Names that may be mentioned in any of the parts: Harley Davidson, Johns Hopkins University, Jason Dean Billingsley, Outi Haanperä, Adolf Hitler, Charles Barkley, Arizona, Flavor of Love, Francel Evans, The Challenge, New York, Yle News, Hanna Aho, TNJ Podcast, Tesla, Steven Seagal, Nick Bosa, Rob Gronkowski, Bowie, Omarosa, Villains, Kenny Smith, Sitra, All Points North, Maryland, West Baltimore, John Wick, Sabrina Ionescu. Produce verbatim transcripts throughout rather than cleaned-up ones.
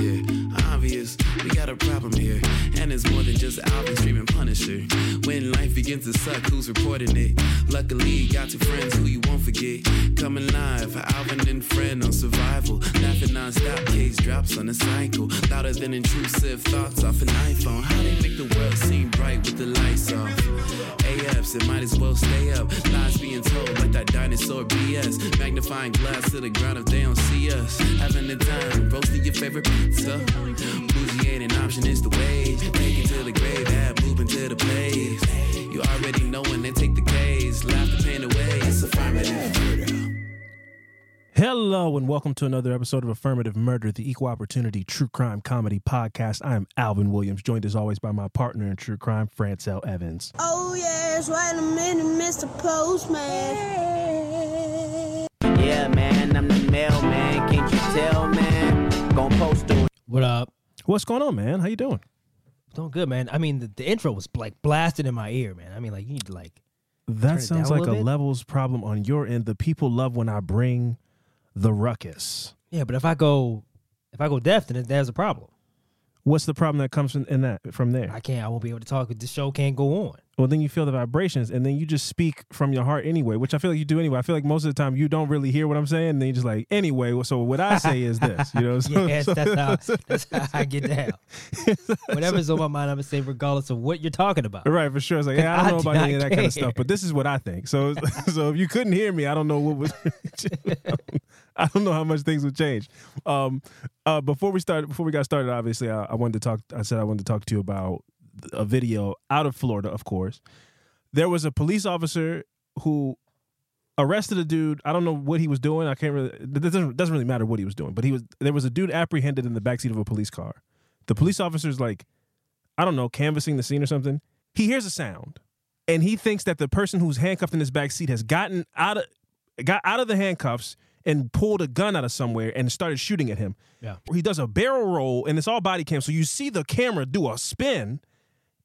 Yeah, obvious, we got a problem here. And it's more than just Alvin streaming Punisher. When life begins to suck, who's reporting it? Luckily, you got your friends who you won't forget. Coming live, Alvin and Friend on Survival. Laughing non-stop, case drops on a cycle. Louder than intrusive thoughts off an iPhone. How they make the world seem bright with the lights off. A Fs, it might as well stay up. Lies being told like that dinosaur B S. Magnifying glass to the ground if they don't see us. Having the time, roasting your favorite pizza. Bougie ain't an option, it's the way. Take it to the grave, add moving to the place. You already know when they take the case. Laugh the pain away, it's affirmative murder. Hello and welcome to another episode of Affirmative Murder, the equal opportunity true crime comedy podcast. I am Alvin Williams, joined as always by my partner in true crime, Francel Evans. Oh yes, wait a minute, Mister Postman. Yeah, man, I'm the mailman. Can't you tell, man? Gonna post it. What up? What's going on, man? How you doing? Doing good, man. I mean, the, the intro was like blasted in my ear, man. I mean, like you need to like. That sounds like a levels problem on your end. The people love when I bring the ruckus. Yeah, but if I go, if I go deaf, then there's a problem. What's the problem that comes from in that from there? I can't. I won't be able to talk. The show can't go on. Well, then you feel the vibrations, and then you just speak from your heart anyway, which I feel like you do anyway. I feel like most of the time you don't really hear what I'm saying, and then you just like anyway. So what I say is this, you know? So, yes, so, that's how that's how I get down. Whatever's on my mind, I'm gonna say regardless of what you're talking about. Right, for sure. It's like, hey, I don't I know do about any of that kind of stuff, but this is what I think. So so if you couldn't hear me, I don't know what was. I don't know how much things would change. Um, uh, before we started, before we got started, obviously, I, I wanted to talk. I said I wanted to talk to you about a video out of Florida, of course. There was a police officer who arrested a dude. I don't know what he was doing. I can't really, it doesn't, doesn't really matter what he was doing, but he was, there was a dude apprehended in the backseat of a police car. The police officer's like, I don't know, canvassing the scene or something. He hears a sound and he thinks that the person who's handcuffed in his backseat has gotten out of, got out of the handcuffs and pulled a gun out of somewhere and started shooting at him. Yeah. He does a barrel roll and it's all body cam. So you see the camera do a spin.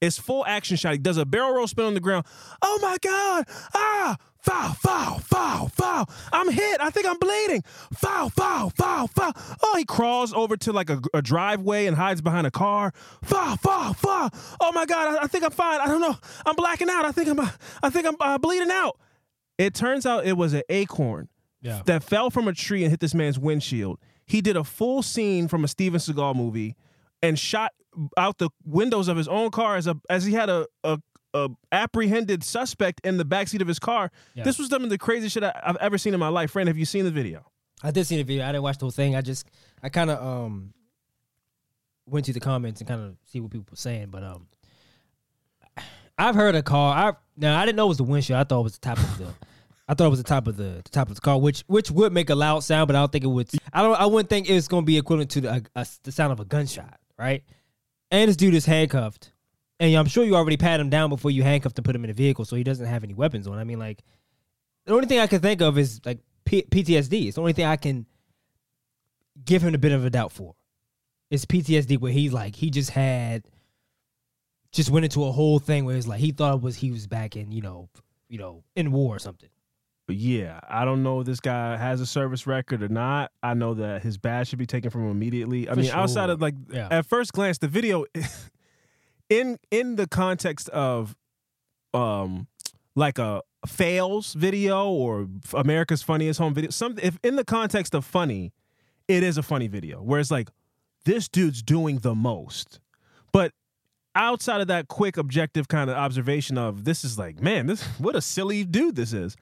It's full action shot. He does a barrel roll spin on the ground. Oh, my God. Ah, foul, foul, foul, foul. I'm hit. I think I'm bleeding. Foul, foul, foul, foul. Oh, he crawls over to like a, a driveway and hides behind a car. Foul, foul, foul. Oh, my God. I, I think I'm fine. I don't know. I'm blacking out. I think I'm I think I'm uh, bleeding out. It turns out it was an acorn yeah. that fell from a tree and hit this man's windshield. He did a full scene from a Steven Seagal movie and shot out the windows of his own car as a as he had a, a, a apprehended suspect in the backseat of his car. Yeah. This was some of the craziest shit I, I've ever seen in my life. Friend, have you seen the video? I did see the video. I didn't watch the whole thing. I just I kind of um went to the comments and kind of see what people were saying. But um, I've heard a car. I now I didn't know it was the windshield. I thought it was the top of the. I thought it was the top of the, the top of the car, which which would make a loud sound, but I don't think it would. I don't. I wouldn't think it's going to be equivalent to the, a, a, the sound of a gunshot, right? And this dude is handcuffed. And I'm sure you already pat him down before you handcuffed and put him in a vehicle, so he doesn't have any weapons on. I mean, like, the only thing I can think of is, like, P- PTSD. It's the only thing I can give him a bit of a doubt for. It's P T S D where he's, like, he just had, just went into a whole thing where it's like, he thought it was he was back in, you know, you know, in war or something. Yeah, I don't know if this guy has a service record or not. I know that his badge should be taken from him immediately. I For mean, sure. outside of like, yeah. at first glance, the video, in in the context of um, like a fails video or America's Funniest Home Video, some, if in the context of funny, it is a funny video where it's like, this dude's doing the most. But outside of that quick objective kind of observation of this is like, man, this what a silly dude this is.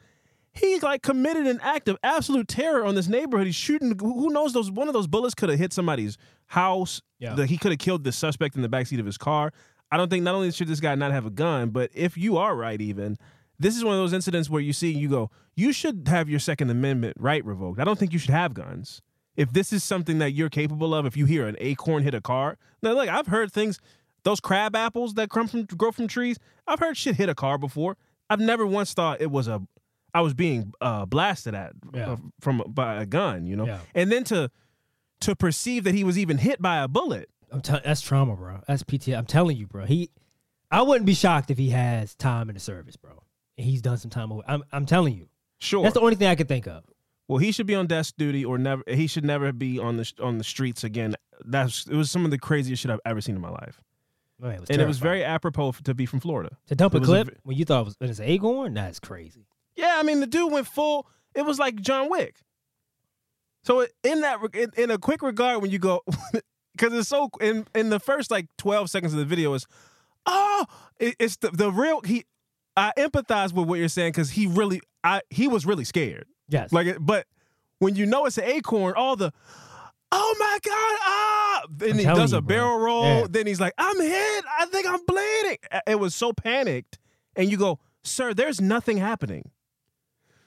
He like committed an act of absolute terror on this neighborhood. He's shooting. Who knows? Those one of those bullets could have hit somebody's house. Yeah. The, he could have killed the suspect in the backseat of his car. I don't think. Not only should this guy not have a gun, but if you are right, even this is one of those incidents where you see and you go, you should have your Second Amendment right revoked. I don't think you should have guns. If this is something that you're capable of, if you hear an acorn hit a car, now look, I've heard things. Those crab apples that come from grow from trees. I've heard shit hit a car before. I've never once thought it was a. I was being uh, blasted at yeah. uh, from by a gun, you know, yeah. and then to to perceive that he was even hit by a bullet. I'm t- that's trauma, bro. That's P T S D. I'm telling you, bro. He, I wouldn't be shocked if he has time in the service, bro. And he's done some time away. I'm, I'm telling you. Sure. That's the only thing I could think of. well, he should be on desk duty or never. He should never be on the on the streets again. That's it was some of the craziest shit I've ever seen in my life. Oh, it was and terrifying. It was very apropos to be from Florida. To dump a clip a, when you thought it was, it was Agorn? That's crazy. Yeah, I mean, the dude went full. It was like John Wick. So in that, in, in a quick regard, when you go, because it's so in, in the first like twelve seconds of the video is, oh, it, it's the, the real. He, I empathize with what you're saying because he really, I he was really scared. Yes. Like, but when you know it's an acorn, all the, oh my God, ah! Then he does you, a bro. barrel roll. Yeah. Then he's like, I'm hit. I think I'm bleeding. It was so panicked. And you go, sir, there's nothing happening.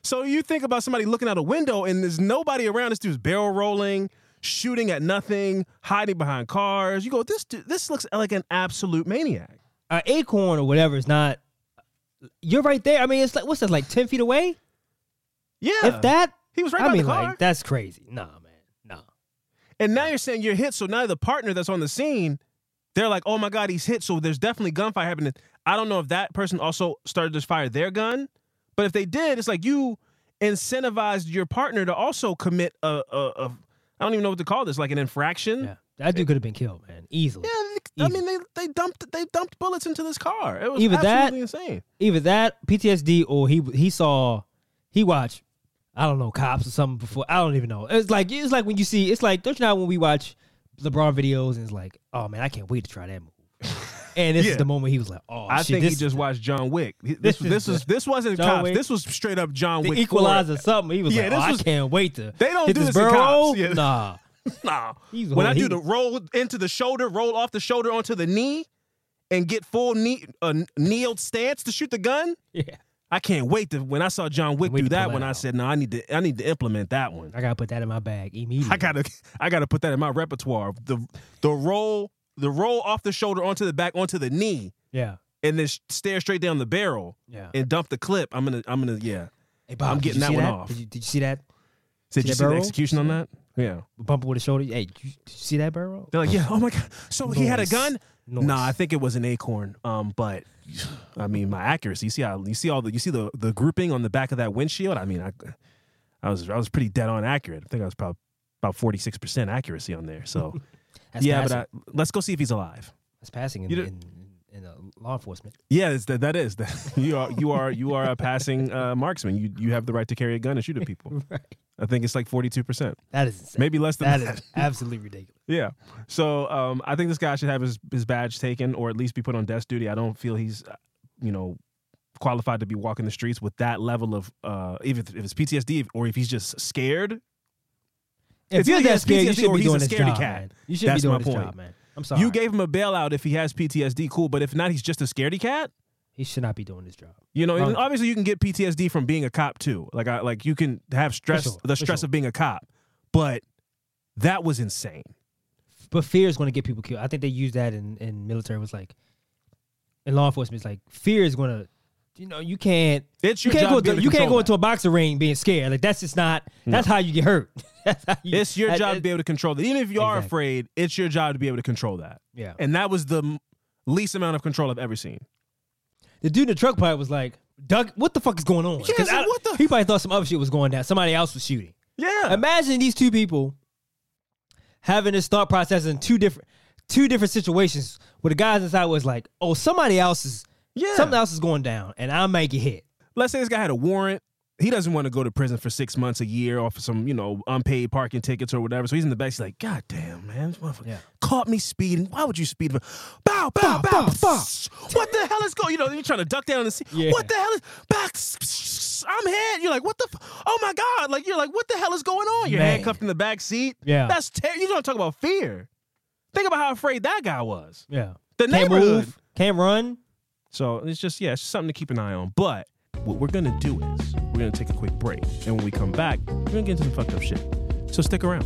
So you think about somebody looking out a window and there's nobody around. This dude's barrel rolling, shooting at nothing, hiding behind cars. You go, this dude, this looks like an absolute maniac. An acorn or whatever is not, you're right there. I mean, it's like, what's that, like ten feet away? Yeah. If that, he was right I by mean, the car. Like, that's crazy. Nah, man. Nah. And now you're saying you're hit, so now the partner that's on the scene, they're like, oh my God, he's hit, so there's definitely gunfire happening. I don't know if that person also started to fire their gun, but if they did, it's like you incentivized your partner to also commit a, a, a I don't even know what to call this, like an infraction. Yeah. That dude could have been killed, man, easily. Yeah, I Easy. mean, they they dumped they dumped bullets into this car. It was either absolutely that, insane. Either that, P T S D, or he he saw, he watched, I don't know, Cops or something before. I don't even know. It's like it's like when you see, it's like, don't you know when we watch LeBron videos and it's like, oh man, I can't wait to try that move. And this yeah. is the moment he was like, oh I shit. I think he just watched John Wick. This was this was this wasn't John Cops. Wick. This was straight up John the Wick. Equalizer or something. He was yeah, like, oh, was, I can't wait to They don't hit do this, this in Cops. Yeah. Nah. nah. He's when I do the roll into the shoulder, roll off the shoulder onto the knee, and get full knee uh, kneeled stance to shoot the gun. Yeah. I can't wait to when I saw John Wick do that one. I said, no, I need to I need to implement that one. I gotta put that in my bag immediately. I gotta I gotta put that in my repertoire. The the roll the roll off the shoulder onto the back onto the knee. Yeah. And then stare straight down the barrel. Yeah. And dump the clip. I'm gonna I'm gonna yeah. Hey Bob, I'm getting that one that? off. Did you, did you see that? Did, did you see the execution on that? Yeah. Bumper with a shoulder. Hey, did you, did you see that barrel? They're like, yeah, oh my God. So Noise. he had a gun? Noise. Nah, I think it was an acorn. Um, but I mean, my accuracy. You see how you see all the you see the, the grouping on the back of that windshield. I mean, I, I was I was pretty dead on accurate. I think I was probably about forty-six percent accuracy on there. So yeah, passing. but I, let's go see if he's alive. That's passing in, you know, in, in, in uh, law enforcement. Yeah, it's the, that is that you are you are you are a passing uh, marksman. You you have the right to carry a gun and shoot at people. Right. I think it's like forty-two percent. That is insane. Maybe less than that. That is absolutely ridiculous. Yeah. So um, I think this guy should have his, his badge taken or at least be put on desk duty. I don't feel he's, you know, qualified to be walking the streets with that level of, uh, if, it's, if it's P T S D or if he's just scared. If, if you're that scared, you should be doing this job, man. You should be doing this job, man. I'm sorry. You gave him a bailout if he has P T S D, cool. But if not, he's just a scaredy cat. He should not be doing this job. You know, um, obviously you can get P T S D from being a cop too. Like I like you can have stress sure, the stress sure. of being a cop. But that was insane. But fear is going to get people killed. I think they use that in, in military. It was like in law enforcement, it's like fear is going to, you know, you can't it's your you can't job go to, you can't go that. into a boxing ring being scared. Like that's just not that's no. how you get hurt. that's how you, it's your that, job that, to be able to control that. Even if you exactly. are afraid, it's your job to be able to control that. Yeah. And that was the least amount of control I've ever seen. The dude in the truck probably was like, Doug, what the fuck is going on? Yes, I, what the? He probably thought some other shit was going down. Somebody else was shooting. Yeah. Imagine these two people having this thought process in two different two different situations where the guys inside was like, oh, somebody else is, yeah. something else is going down, and I might get hit. Let's say this guy had a warrant. He doesn't want to go to prison for six months, a year, or for some, you know, unpaid parking tickets or whatever. So he's in the back. He's like, God damn, man. This motherfucker yeah. caught me speeding. Why would you speed? Bow, bow, bow, bow. bow. What the hell is going on? You know, you're trying to duck down and see. Yeah. What the hell is back? I'm hit. You're like, what the? F- oh, my God. Like, you're like, what the hell is going on? You're man. handcuffed in the back seat. Yeah. That's terrible. You don't talk about fear. Think about how afraid that guy was. Yeah. The Can't neighborhood. Move. Can't run. So it's just, yeah, it's just something to keep an eye on. But what we're going to do is we're going to take a quick break. And when we come back, we're going to get into some fucked up shit. So stick around.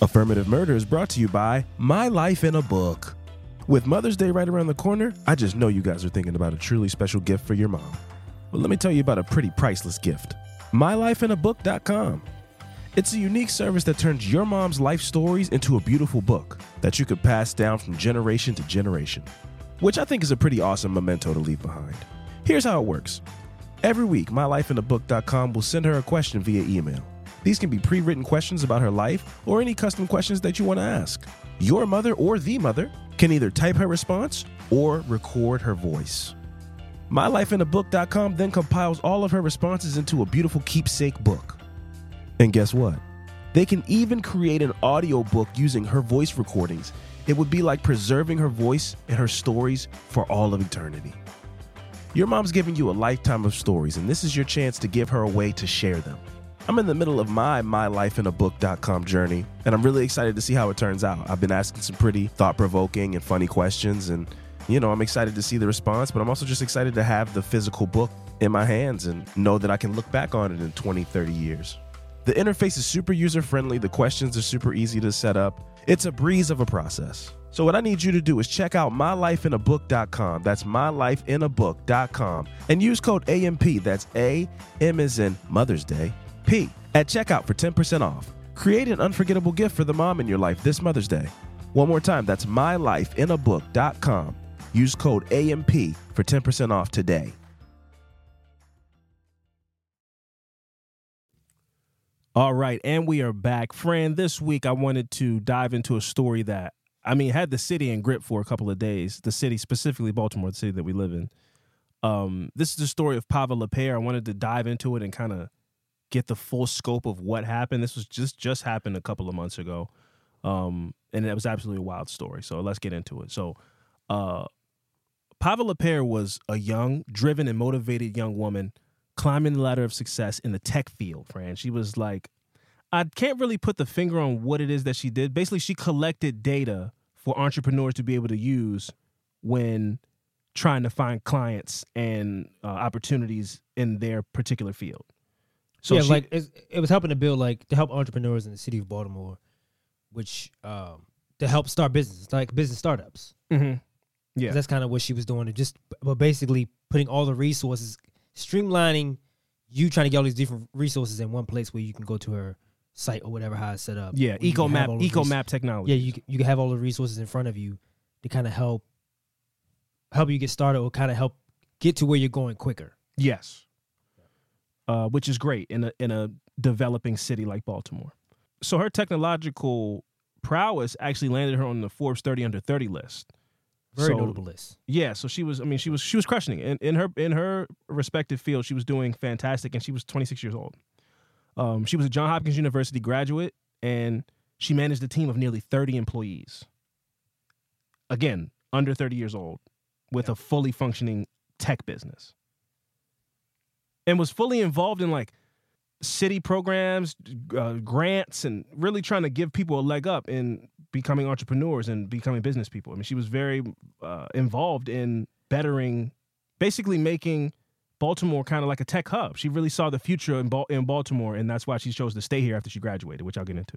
Affirmative Murder is brought to you by My Life in a Book. With Mother's Day right around the corner, I just know you guys are thinking about a truly special gift for your mom. But let me tell you about a pretty priceless gift. my life in a book dot com. It's a unique service that turns your mom's life stories into a beautiful book that you could pass down from generation to generation. which I think is a pretty awesome memento to leave behind. Here's how it works. Every week, my life in a book dot com will send her a question via email. These can be pre-written questions about her life or any custom questions that you want to ask. Your mother or the mother can either type her response or record her voice. my life in a book dot com then compiles all of her responses into a beautiful keepsake book. And guess what? They can even create an audiobook using her voice recordings. It would be like preserving her voice and her stories for all of eternity. Your mom's giving you a lifetime of stories, and this is your chance to give her a way to share them. I'm in the middle of my my life in a book dot com journey, and I'm really excited to see how it turns out. I've been asking some pretty thought-provoking and funny questions, and you know, I'm excited to see the response, but I'm also just excited to have the physical book in my hands and know that I can look back on it in twenty, thirty years. The interface is super user-friendly. The questions are super easy to set up. It's a breeze of a process. So what I need you to do is check out my life in a book dot com. That's my life in a book dot com. And use code A M P, that's A M as in Mother's Day, P, at checkout for ten percent off. Create an unforgettable gift for the mom in your life this Mother's Day. One more time, that's my life in a book dot com. Use code A M P for ten percent off today. All right, and we are back. Fran, this week I wanted to dive into a story that, I mean, had the city in grip for a couple of days, the city, specifically Baltimore, the city that we live in. Um, this is the story of Pava LaPere. I wanted to dive into it and kind of get the full scope of what happened. This was just, just happened a couple of months ago, um, and it was absolutely a wild story, so let's get into it. So uh, Pava LaPere was a young, driven, and motivated young woman climbing the ladder of success in the tech field, Fran. She was like, I can't really put the finger on what it is that she did. Basically, she collected data for entrepreneurs to be able to use when trying to find clients and uh, opportunities in their particular field. So yeah, she, like it was helping to build, like, to help entrepreneurs in the city of Baltimore, which um, to help start businesses, like business startups. Mm-hmm. Yeah, that's kind of what she was doing. Just, but basically putting all the resources. Streamlining, you trying to get all these different resources in one place where you can go to her site or whatever how it's set up. Yeah, EcoMap, EcoMap technology. Yeah, you you can have all the resources in front of you to kind of help help you get started or kind of help get to where you're going quicker. Yes, uh, which is great in a in a developing city like Baltimore. So her technological prowess actually landed her on the Forbes thirty under thirty list. Very so, notable list. Yeah, so she was. I mean, she was. She was crushing it in, in her in her respective field. She was doing fantastic, and she was twenty-six years old. Um, she was a Johns Hopkins University graduate, and she managed a team of nearly thirty employees. Again, under thirty years old, with yeah. a fully functioning tech business, and was fully involved in like city programs, uh, grants, and really trying to give people a leg up in becoming entrepreneurs and becoming business people. I mean, she was very uh, involved in bettering, basically making Baltimore kind of like a tech hub. She really saw the future in, ba- in Baltimore, and that's why she chose to stay here after she graduated, which I'll get into.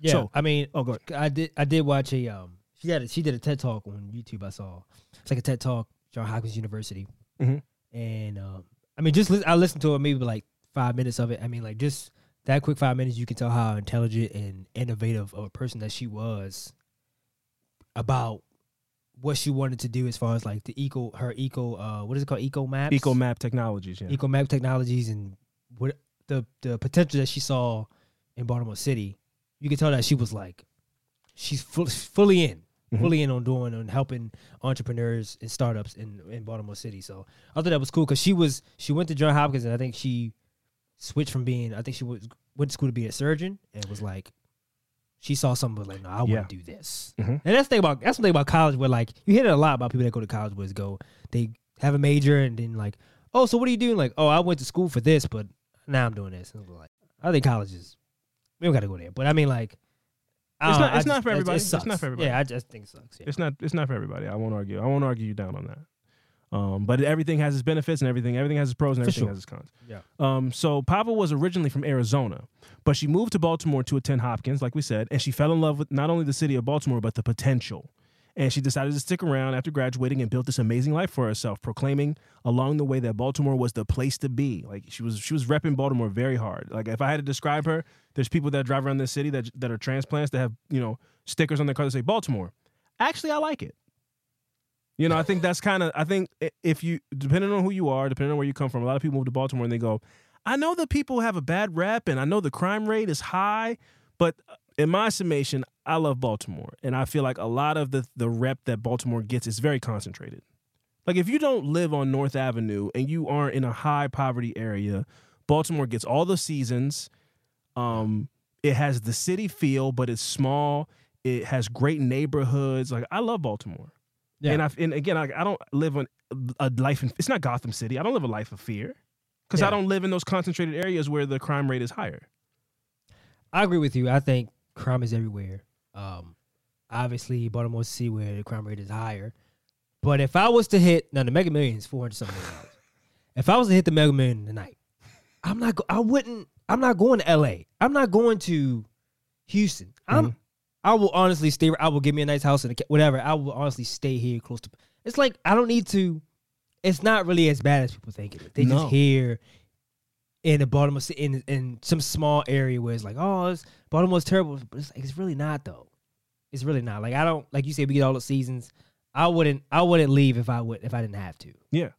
Yeah, so, I mean, oh, go ahead. I did. I did watch a. Um, she had. A, she did a TED Talk on YouTube. I saw. It's like a TED Talk, Johns Hopkins University, mm-hmm. and um, I mean, just li- I listened to it maybe like five minutes of it. I mean, like just. That quick five minutes, you can tell how intelligent and innovative of a person that she was about what she wanted to do as far as like the eco, her eco, uh, what is it called? EcoMap? EcoMap technologies, yeah. EcoMap technologies and what the, the potential that she saw in Baltimore City. You can tell that she was like, she's full, fully in, mm-hmm. fully in on doing and helping entrepreneurs and startups in, in Baltimore City. So I thought that was cool because she was, she went to Johns Hopkins and I think she, switched from being, I think she was, went to school to be a surgeon and was like, she saw something like, no, I yeah. want to do this. Mm-hmm. And that's the thing about that's the thing about college where like you hear it a lot about people that go to college where go they have a major and then like, oh, so what are you doing? Like, oh, I went to school for this, but now I'm doing this. And like, I think college is we don't got to go there, but I mean like, I it's, not, it's, not just, it, it it's not for everybody. Yeah, I just think it sucks. Yeah. It's not it's not for everybody. I won't argue. I won't argue you down on that. Um, but everything has its benefits and everything. Everything has its pros and everything sure. has its cons. Yeah. Um, so Pava was originally from Arizona, but she moved to Baltimore to attend Hopkins, like we said, and she fell in love with not only the city of Baltimore, but the potential. And she decided to stick around after graduating and built this amazing life for herself, proclaiming along the way that Baltimore was the place to be. Like she was she was repping Baltimore very hard. Like if I had to describe her, there's people that drive around this city that that are transplants that have, you know, stickers on their car that say Baltimore. Actually, I like it. You know, I think that's kind of, I think if you, depending on who you are, depending on where you come from, a lot of people move to Baltimore and they go, I know that people have a bad rep and I know the crime rate is high, but in my summation, I love Baltimore. And I feel like a lot of the, the rep that Baltimore gets is very concentrated. Like if you don't live on North Avenue and you aren't in a high poverty area, Baltimore gets all the seasons. Um, it has the city feel, but it's small. It has great neighborhoods. Like I love Baltimore. Yeah. And I and again, I, I don't live on a life in, it's not Gotham City. I don't live a life of fear because yeah. I don't live in those concentrated areas where the crime rate is higher. I agree with you. I think crime is everywhere. Um, obviously, Baltimore City where the crime rate is higher. But if I was to hit now the Mega Millions, four hundred something dollars. If I was to hit the Mega Million tonight, I'm not. Go, I wouldn't. I'm not going to L A. I'm not going to Houston. I'm. Mm-hmm. I will honestly stay. I will give me a nice house and whatever. I will honestly stay here close to. It's like I don't need to. It's not really as bad as people think it is. They no. just here in the Baltimore in in some small area where it's like, oh, it's, Baltimore's terrible, but it's like it's really not though. It's really not. Like I don't like you said. We get all the seasons. I wouldn't. I wouldn't leave if I would if I didn't have to. Yeah.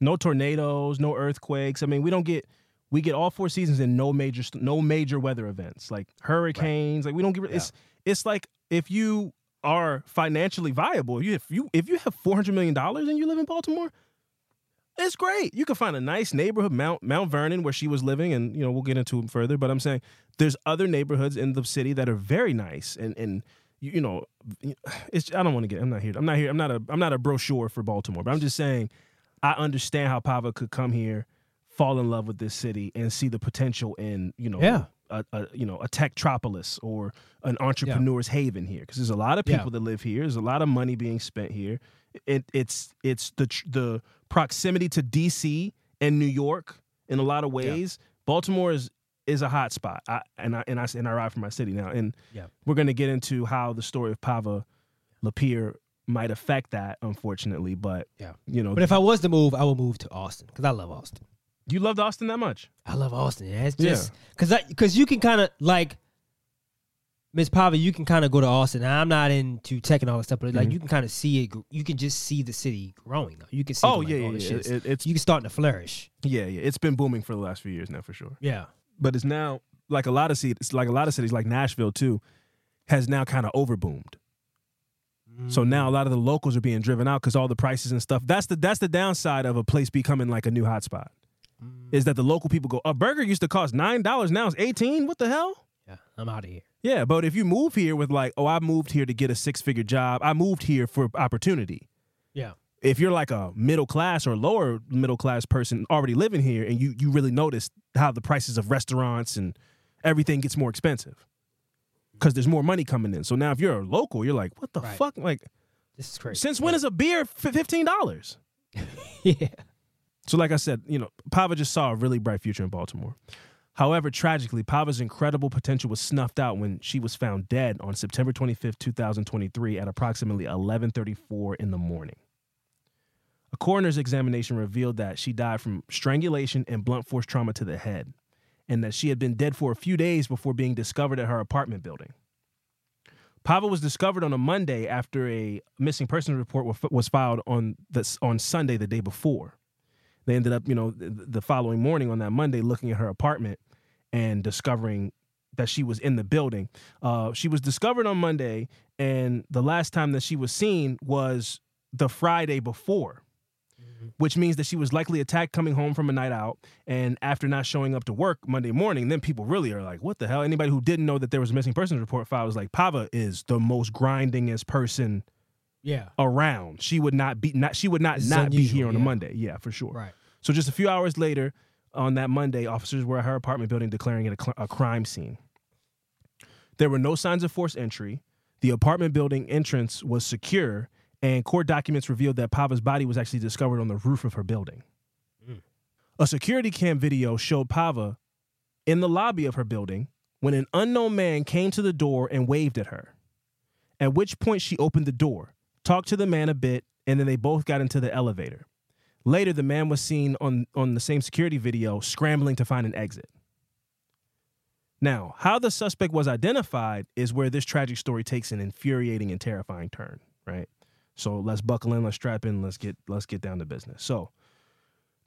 No tornadoes. No earthquakes. I mean, we don't get. We get all four seasons and no major no major weather events like hurricanes. Right. Like we don't get yeah. it's it's like if you are financially viable, if you if you if you have four hundred million dollars and you live in Baltimore, it's great. You can find a nice neighborhood, Mount Mount Vernon, where she was living, and you know we'll get into it further. But I'm saying there's other neighborhoods in the city that are very nice, and and you, you know it's I don't want to get I'm not here I'm not here I'm not a I'm not a brochure for Baltimore, but I'm just saying I understand how Pava could come here. Fall in love with this city and see the potential in you know yeah. a, a you know a techtropolis or an entrepreneur's yeah. haven here because there's a lot of people yeah. that live here. There's a lot of money being spent here. It, it's it's the the proximity to D C and New York in a lot of ways. Yeah. Baltimore is is a hot spot. I, and I and I and I ride for my city now. And yeah. we're gonna get into how the story of Pava LaPere might affect that, unfortunately. But yeah. you know, but if I was to move, I would move to Austin because I love Austin. You loved Austin that much? I love Austin. Yeah, it's just because yeah. because you can kind of like Miss Pava, you can kind of go to Austin. Now, I'm not into tech and all that stuff, but mm-hmm. like you can kind of see it. You can just see the city growing. Though. You can see. Oh the, like, yeah, all yeah, the yeah. Shits. It, it's, you can start to flourish. Yeah, yeah. It's been booming for the last few years now, for sure. Yeah, but it's now like a lot of cities, like a lot of cities, like Nashville too, has now kind of overboomed. So now a lot of the locals are being driven out because all the prices and stuff. That's the that's the downside of a place becoming like a new hotspot. Is that the local people go, a burger used to cost nine dollars, now it's eighteen dollars? What the hell? Yeah, I'm out of here. Yeah, but if you move here with like, oh, I moved here to get a six-figure job. I moved here for opportunity. Yeah. If you're like a middle-class or lower middle-class person already living here and you you really notice how the prices of restaurants and everything gets more expensive because there's more money coming in. So now if you're a local, you're like, what the right. fuck? Like, this is crazy. Since yeah. when is a beer fifteen dollars? Yeah. So like I said, you know, Pava just saw a really bright future in Baltimore. However, tragically, Pava's incredible potential was snuffed out when she was found dead on September twenty-fifth, two thousand twenty-three at approximately eleven thirty-four in the morning. A coroner's examination revealed that she died from strangulation and blunt force trauma to the head, and that she had been dead for a few days before being discovered at her apartment building. Pava was discovered on a Monday after a missing persons report was filed on this, on Sunday the day before. They ended up, you know, the following morning on that Monday looking at her apartment and discovering that she was in the building. Uh, she was discovered on Monday, and the last time that she was seen was the Friday before, mm-hmm. which means that she was likely attacked coming home from a night out. And after not showing up to work Monday morning, then people really are like, what the hell? Anybody who didn't know that there was a missing persons report filed was like, Pava is the most grindingest person Yeah, around. She would not be not. She would not it's not unusual, be here on yeah. a Monday. Yeah, for sure. Right. So just a few hours later, on that Monday, officers were at her apartment building declaring it a, cl- a crime scene. There were no signs of forced entry. The apartment building entrance was secure, and court documents revealed that Pava's body was actually discovered on the roof of her building. Mm. A security cam video showed Pava in the lobby of her building when an unknown man came to the door and waved at her, at which point she opened the door. Talked to the man a bit, and then they both got into the elevator. Later, the man was seen on, on the same security video scrambling to find an exit. Now, how the suspect was identified is where this tragic story takes an infuriating and terrifying turn, right? So let's buckle in, let's strap in, let's get let's get down to business. So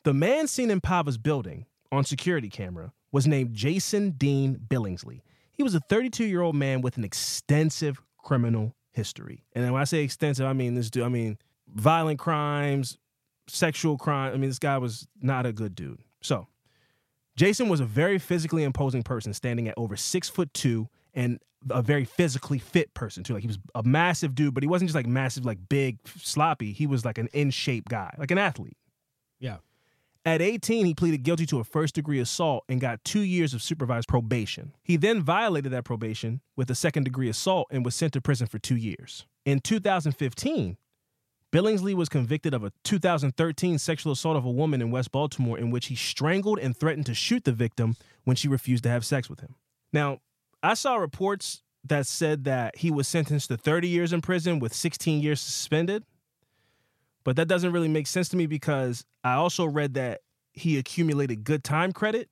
the man seen in Pava's building on security camera was named Jason Dean Billingsley. He was a thirty-two-year-old man with an extensive criminal history. And when I say extensive, I mean this dude, I mean violent crimes, sexual crime. I mean, this guy was not a good dude. So Jason was a very physically imposing person, standing at over six foot two, and a very physically fit person too. Like, he was a massive dude, but he wasn't just like massive, like big, sloppy. He was like an in shape guy, like an athlete. Yeah. At eighteen, he pleaded guilty to a first-degree assault and got two years of supervised probation. He then violated that probation with a second-degree assault and was sent to prison for two years. In two thousand fifteen, Billingsley was convicted of a two thousand thirteen sexual assault of a woman in West Baltimore in which he strangled and threatened to shoot the victim when she refused to have sex with him. Now, I saw reports that said that he was sentenced to thirty years in prison with sixteen years suspended. But that doesn't really make sense to me, because I also read that he accumulated good time credit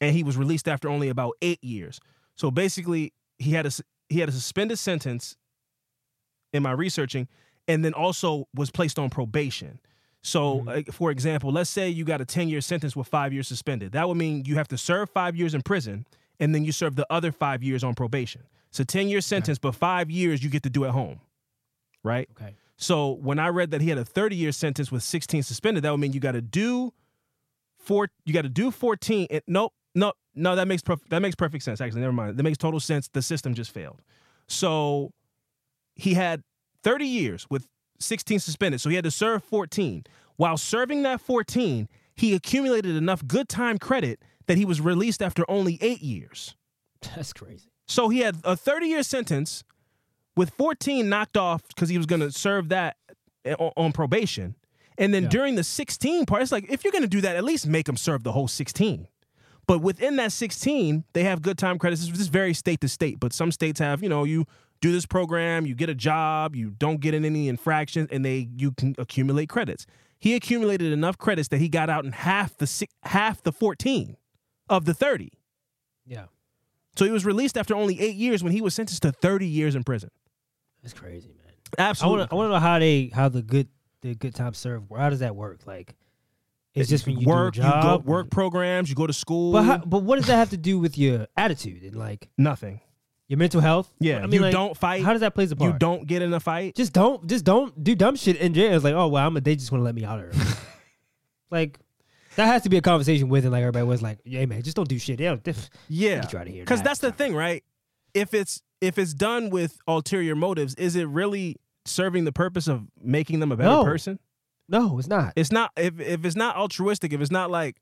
and he was released after only about eight years. So basically, he had a, he had a suspended sentence in my researching, and then also was placed on probation. So, mm-hmm. like, for example, let's say you got a ten-year sentence with five years suspended. That would mean you have to serve five years in prison, and then you serve the other five years on probation. It's a ten-year sentence, okay. But five years you get to do at home, right? Okay. So when I read that he had a thirty-year sentence with sixteen suspended, that would mean you got to do four. You got to do fourteen. And nope, no, no. That makes perf- that makes perfect sense. Actually, never mind. That makes total sense. The system just failed. So he had thirty years with sixteen suspended. So he had to serve fourteen. While serving that fourteen, he accumulated enough good time credit that he was released after only eight years. That's crazy. So he had a thirty-year sentence with fourteen knocked off because he was going to serve that on probation. And then yeah. during the sixteen part, it's like, if you're going to do that, at least make them serve the whole sixteen. But within that sixteen, they have good time credits. This varies state to state, but some states have, you know, you do this program, you get a job, you don't get in any infractions, and they you can accumulate credits. He accumulated enough credits that he got out in half the six, half the fourteen of the thirty. Yeah. So he was released after only eight years when he was sentenced to thirty years in prison. That's crazy, man. Absolutely. I want to I want to know how they how the good the good time serve. How does that work? Like, it's, it's just when you work, do a job, you go work programs, you go to school. But how, but what does that have to do with your attitude and like nothing? Your mental health? Yeah. I mean, you like, don't fight. How does that play a part? You don't get in a fight. Just don't just don't do dumb shit in jail. It's like, oh well, I'm a, they just want to let me out early. Like, that has to be a conversation with it. Like, everybody was like, yeah, man, just don't do shit. They don't, they, yeah. Get you out of here. Because that's the thing, right? If it's If it's done with ulterior motives, is it really serving the purpose of making them a better no. person? No, it's not. It's not. If if it's not altruistic, if it's not like,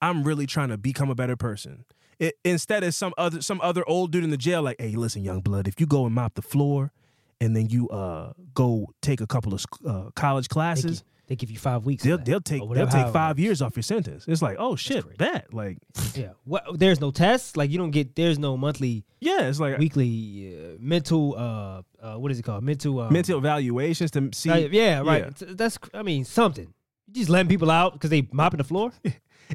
I'm really trying to become a better person. It, instead, it's some other some other old dude in the jail like, hey, listen, young blood, if you go and mop the floor and then you uh go take a couple of uh, college classes. They, they give you five weeks. They'll, they'll take they'll take five years off your sentence. It's like, oh, shit, that. Like, yeah. Well, there's no tests. Like, you don't get, there's no monthly. Yeah, it's like weekly uh, mental, uh, uh, what is it called? Mental um, mental evaluations to see. Uh, yeah, right. Yeah. That's, I mean, something. You're just letting people out because they mopping the floor.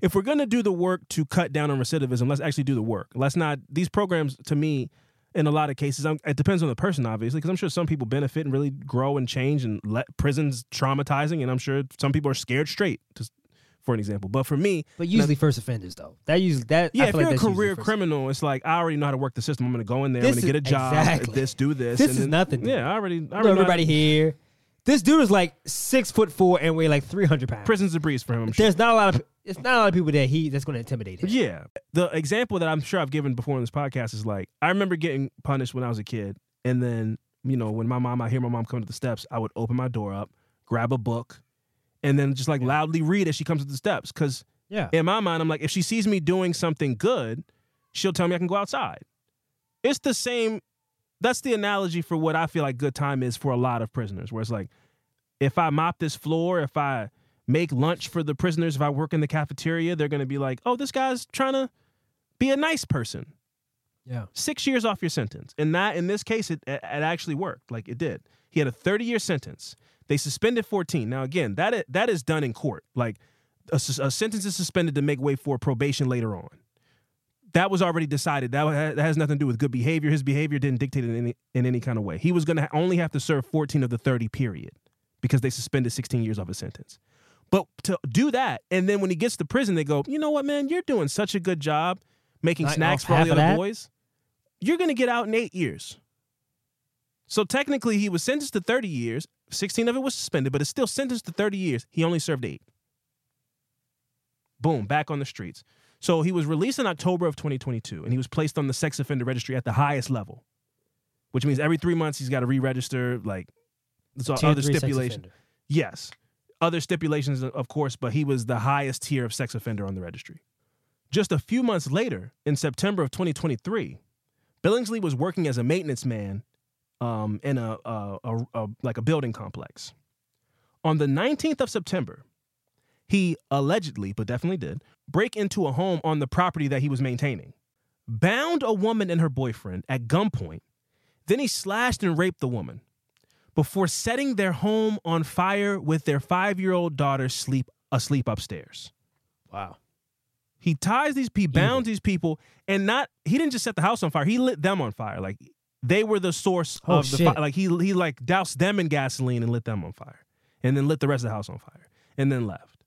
If we're going to do the work to cut down on recidivism, let's actually do the work. Let's not, these programs, to me, in a lot of cases, I'm, it depends on the person, obviously, because I'm sure some people benefit and really grow and change, and let prison's traumatizing, and I'm sure some people are scared straight, just for an example. But for me, but usually now, first offenders though, that usually that yeah, I feel if like you're a career criminal, offender. It's like, I already know how to work the system. I'm going to go in there, this I'm going to get a job. Exactly. This do this. This and is then, nothing. Dude. Yeah, I already. I already know everybody know. Here. This dude is like six foot four and weigh like three hundred pounds. Prison's a breeze for him. I'm sure. There's not a lot of it's not a lot of people that he that's going to intimidate him. Yeah, the example that I'm sure I've given before on this podcast is like, I remember getting punished when I was a kid, and then you know when my mom I hear my mom come to the steps, I would open my door up, grab a book, and then just like yeah. loudly read as she comes to the steps, because yeah. in my mind I'm like, if she sees me doing something good, she'll tell me I can go outside. It's the same. That's the analogy for what I feel like good time is for a lot of prisoners, where it's like, if I mop this floor, if I make lunch for the prisoners, if I work in the cafeteria, they're going to be like, oh, this guy's trying to be a nice person. Yeah. Six years off your sentence. And that, in this case, it, it actually worked. Like, it did. He had a thirty-year sentence. They suspended fourteen. Now, again, that that is done in court. Like, a, a sentence is suspended to make way for probation later on. That was already decided. That has nothing to do with good behavior. His behavior didn't dictate it in any, in any kind of way. He was going to only have to serve fourteen of the thirty, period. because they suspended sixteen years off his sentence. But to do that, and then when he gets to prison, they go, you know what, man, you're doing such a good job making Night snacks for all the other that? boys. You're going to get out in eight years. So technically, he was sentenced to thirty years. sixteen of it was suspended, but it's still sentenced to thirty years. He only served eight. Boom, back on the streets. So he was released in October of twenty twenty-two, and he was placed on the sex offender registry at the highest level, which means every three months he's got to re-register, like, so other stipulations. Yes. Other stipulations, of course, but he was the highest tier of sex offender on the registry. Just a few months later, in September of twenty twenty-three, Billingsley was working as a maintenance man um, in a, a, a, a like a building complex. On the nineteenth of September, he allegedly, but definitely did, break into a home on the property that he was maintaining, bound a woman and her boyfriend at gunpoint, then he slashed and raped the woman before setting their home on fire with their five-year-old daughter sleep asleep upstairs. Wow. He ties these people, bounds these people, and not he didn't just set the house on fire. He lit them on fire. Like, they were the source oh, of the fire. Like, he, he, like, doused them in gasoline and lit them on fire, and then lit the rest of the house on fire, and then left.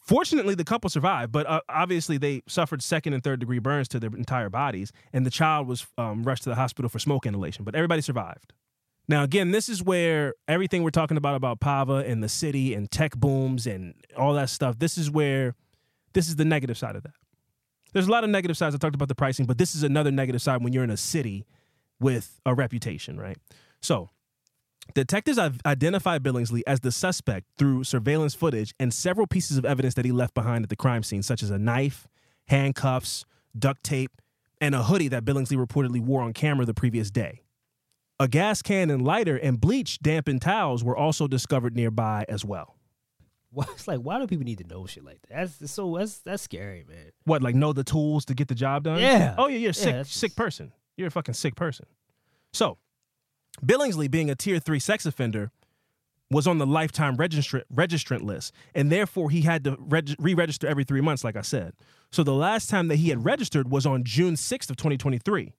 Fortunately, the couple survived, but uh, obviously they suffered second and third-degree burns to their entire bodies, and the child was um, rushed to the hospital for smoke inhalation, but everybody survived. Now, again, this is where everything we're talking about, about Pava and the city and tech booms and all that stuff, this is where... This is the negative side of that. There's a lot of negative sides. I talked about the pricing, but this is another negative side when you're in a city with a reputation, right? So detectives identified Billingsley as the suspect through surveillance footage and several pieces of evidence that he left behind at the crime scene, such as a knife, handcuffs, duct tape, and a hoodie that Billingsley reportedly wore on camera the previous day. A gas can and lighter and bleach dampened towels were also discovered nearby as well. What? It's like, why do people need to know shit like that? That's it's so that's that's scary, man. What, like know the tools to get the job done? Yeah. Oh yeah, you're a sick yeah, sick just... person. You're a fucking sick person. So, Billingsley, being a tier three sex offender, was on the lifetime registrant registrant list, and therefore he had to reg- re-register every three months, like I said. So the last time that he had registered was on June sixth of twenty twenty-three.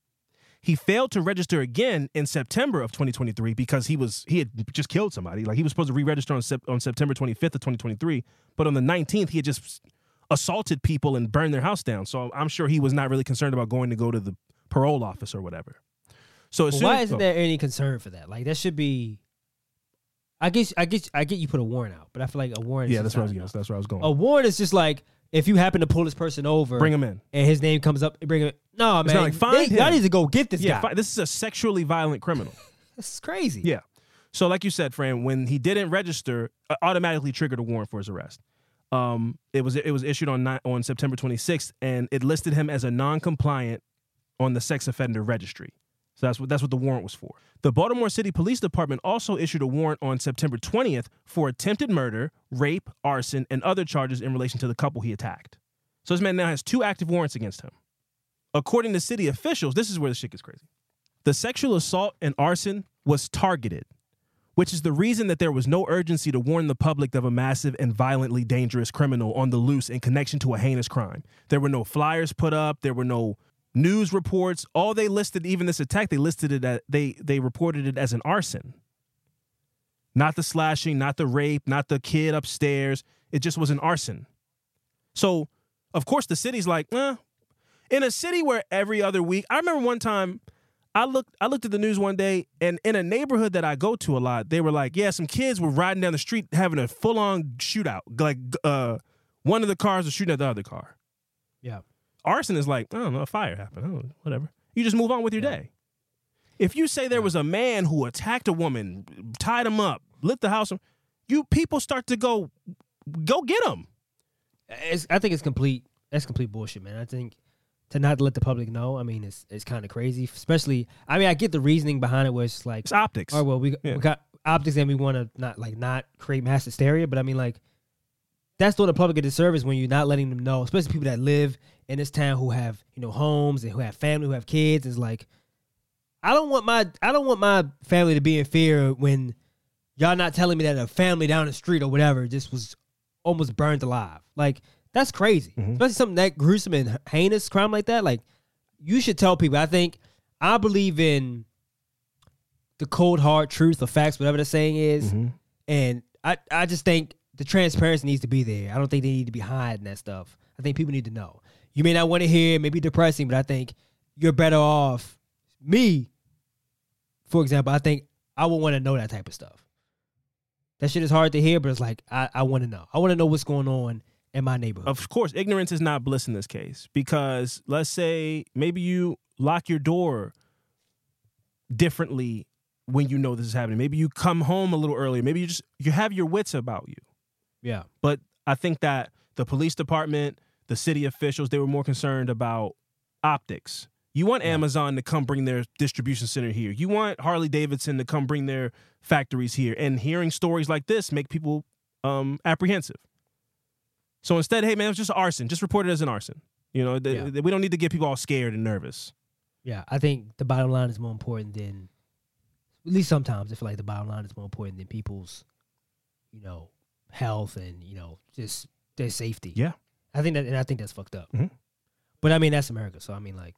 He failed to register again in September of twenty twenty-three because he was he had just killed somebody. Like, he was supposed to re-register on, sep- on September twenty-fifth of twenty twenty-three, but on the nineteenth he had just assaulted people and burned their house down. So I'm sure he was not really concerned about going to go to the parole office or whatever. So as well, soon why as, isn't oh, there any concern for that? Like, that should be. I guess I guess I get you put a warrant out, but I feel like a warrant. Yeah, that's where I was going. That's where I was going. A warrant is just like, if you happen to pull this person over, bring him in, and his name comes up, bring him. No, man, it's not like, find they, him. Y'all need to go get this yeah, guy. Fi- this is a sexually violent criminal. This is crazy. Yeah. So, like you said, Fran, when he didn't register, uh, automatically triggered a warrant for his arrest. Um, it was it was issued on ni- on September twenty-sixth, and it listed him as a non-compliant on the sex offender registry. So that's what that's what the warrant was for. The Baltimore City Police Department also issued a warrant on September twentieth for attempted murder, rape, arson, and other charges in relation to the couple he attacked. So this man now has two active warrants against him. According to city officials, this is where the shit gets crazy. The sexual assault and arson was targeted, which is the reason that there was no urgency to warn the public of a massive and violently dangerous criminal on the loose in connection to a heinous crime. There were no flyers put up. There were no news reports. All they listed, even this attack, they listed it as, they, they reported it as an arson. Not the slashing, not the rape, not the kid upstairs. It just was an arson. So, of course, the city's like, eh. In a city where every other week, I remember one time I looked I looked at the news one day, and in a neighborhood that I go to a lot, they were like, yeah, some kids were riding down the street having a full-on shootout. Like, uh, one of the cars was shooting at the other car. Yeah. Arson is like, I don't know, a fire happened. I don't know, whatever. You just move on with your yeah. day. If you say there yeah. was a man who attacked a woman, tied him up, lit the house, you people start to go, go get him. It's, I think it's complete. That's complete bullshit, man. I think... To not let the public know, I mean, it's it's kind of crazy. Especially, I mean, I get the reasoning behind it, where it's like it's optics. Oh well, we, yeah. we got optics, and we want to not like not create mass hysteria. But I mean, like, that's doing the public a disservice when you're not letting them know, especially people that live in this town who have you know homes and who have family, who have kids. It's like, I don't want my I don't want my family to be in fear when y'all not telling me that a family down the street or whatever just was almost burned alive, like. That's crazy, mm-hmm. especially something that gruesome and heinous crime like that. Like, you should tell people. I think I believe in the cold, hard truth or facts, whatever the saying is. Mm-hmm. And I, I just think the transparency needs to be there. I don't think they need to be hiding that stuff. I think people need to know. You may not want to hear it, it may be depressing, but I think you're better off. Me, for example, I think I would want to know that type of stuff. That shit is hard to hear, but it's like, I, I want to know. I want to know what's going on in my neighborhood. Of course, ignorance is not bliss in this case. Because let's say maybe you lock your door differently when you know this is happening. Maybe you come home a little earlier. Maybe you just, you have your wits about you. Yeah. But I think that the police department, the city officials, they were more concerned about optics. You want Amazon to come bring their distribution center here. You want Harley Davidson to come bring their factories here. And hearing stories like this make people um, apprehensive. So instead, hey, man, it was just arson. Just report it as an arson. You know, th- yeah. th- we don't need to get people all scared and nervous. Yeah, I think the bottom line is more important than, at least sometimes I feel like the bottom line is more important than people's, you know, health and, you know, just their safety. Yeah. I think that, and I think that's fucked up. Mm-hmm. But I mean, that's America. So I mean, like,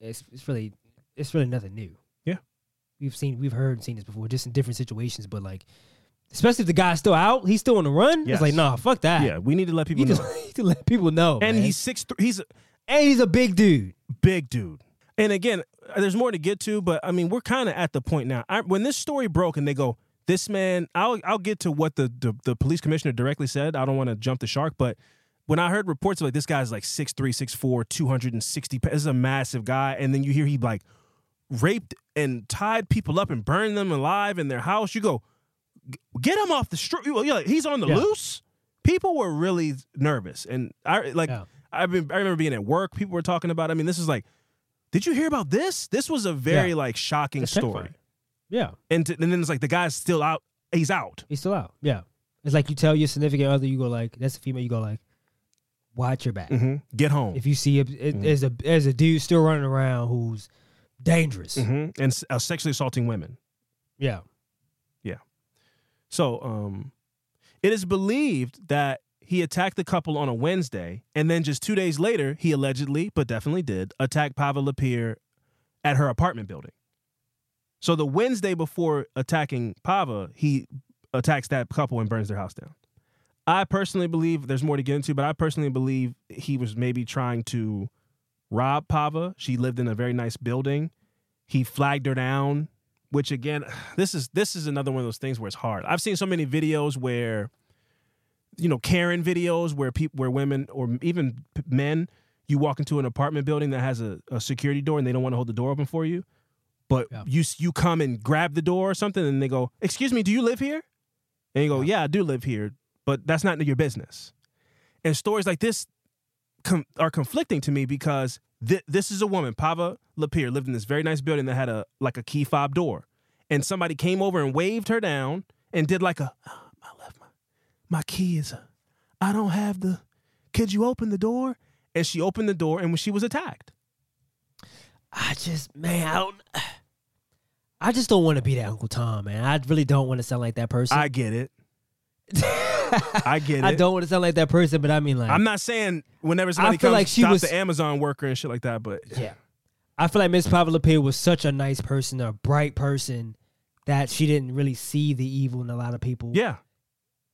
It's it's really it's really nothing new. Yeah, we've seen we've heard and seen this before, just in different situations. But like, especially if the guy's still out, he's still on the run. Yes. It's like, nah, fuck that. Yeah, we need to let people you know. Need to, to let people know. And man. he's six. Th- he's and he's a big dude. Big dude. And again, there's more to get to, but I mean, we're kind of at the point now. I, when this story broke, and they go, this man, I'll I'll get to what the the, the police commissioner directly said. I don't want to jump the shark, but. When I heard reports of like this guy's like six three, six four, two hundred sixty, this is a massive guy, and then you hear he like raped and tied people up and burned them alive in their house, you go, get him off the street. You're like, he's on the yeah. loose. People were really nervous, and I like yeah. I've been I remember being at work. People were talking about. I mean, this is like, did you hear about this? This was a very yeah. like shocking That's story. Terrifying. Yeah, and to, and then it's like the guy's still out. He's out. He's still out. Yeah, it's like you tell your significant other, you go like, that's a female. You go like. Watch your back. Mm-hmm. Get home. If you see a, mm-hmm. there's a there's a dude still running around who's dangerous mm-hmm. and uh, sexually assaulting women. Yeah, yeah. So, um, it is believed that he attacked the couple on a Wednesday, and then just two days later, he allegedly, but definitely did, attack Pava LaPere at her apartment building. So the Wednesday before attacking Pava, he attacks that couple and burns their house down. I personally believe, there's more to get into, but I personally believe he was maybe trying to rob Pava. She lived in a very nice building. He flagged her down, which again, this is this is another one of those things where it's hard. I've seen so many videos where, you know, Karen videos where people, where women or even men, you walk into an apartment building that has a, a security door and they don't want to hold the door open for you, but yeah. you you come and grab the door or something and they go, excuse me, do you live here? And you go, yeah, yeah I do live here. But that's not your business. And stories like this com- are conflicting to me because th- this is a woman, Pava LaPere, lived in this very nice building that had a like a key fob door. And somebody came over and waved her down and did like a, oh, I left my, my key is, a, I don't have the, could you open the door? And she opened the door and she was attacked. I just, man, I don't, I just don't want to be that Uncle Tom, man. I really don't want to sound like that person. I get it. I get it. I don't want to sound like that person, but I mean, like, I'm not saying whenever somebody comes, like she stop was, the Amazon worker and shit like that, but yeah, I feel like Miss Pava LaPere was such a nice person, a bright person, that she didn't really see the evil in a lot of people. Yeah,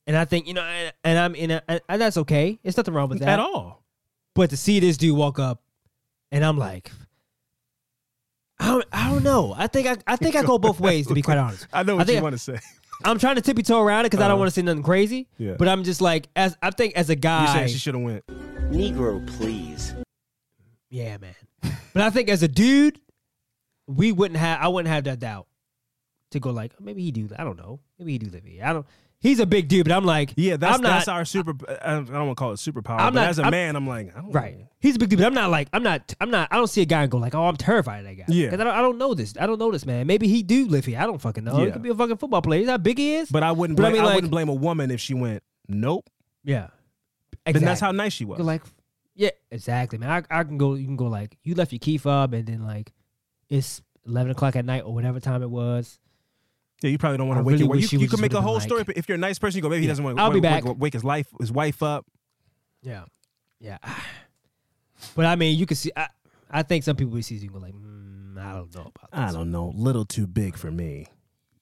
and I think you know, and, and I'm in, a, and that's okay. It's nothing wrong with that at all. But to see this dude walk up, and I'm like. I don't, I don't know. I think I, I think I go both ways, to be quite honest. I know what I you I, want to say. I'm trying to tippy-toe around it because uh, I don't want to say nothing crazy. Yeah. But I'm just like, as I think as a guy... You're saying she should have went. Negro, please. Yeah, man. But I think as a dude, we wouldn't have... I wouldn't have that doubt to go like, oh, maybe he do... I don't know. Maybe he do live here. I don't... He's a big dude, but I'm like... Yeah, that's, I'm not, that's our super... I don't want to call it superpower, I'm but not, as a I'm, man, I'm like... I don't right. Know. He's a big dude, but I'm not like... I'm not... I'm not... I don't see a guy and go like, oh, I'm terrified of that guy. Yeah. Because I, I don't know this. I don't know this, man. Maybe he do live here. I don't fucking know. Yeah. He could be a fucking football player. Is that how big he is? But I wouldn't, but blame, I mean, like, I wouldn't blame a woman if she went, nope. Yeah. Exactly. Then that's how nice she was. You're like, yeah, exactly, man. I, I can go... You can go like, you left your key fob, and then like, it's eleven o'clock at night or whatever time it was. Yeah, you probably don't want to wake really your wife. You, you could make a whole like, story, but if you're a nice person, you go, maybe yeah, he doesn't want to wake, wake, wake his, life, his wife up. Yeah. Yeah. But, I mean, you can see, I, I think some people who see you go like, mm, I don't know about this. I don't know. Little too big for me.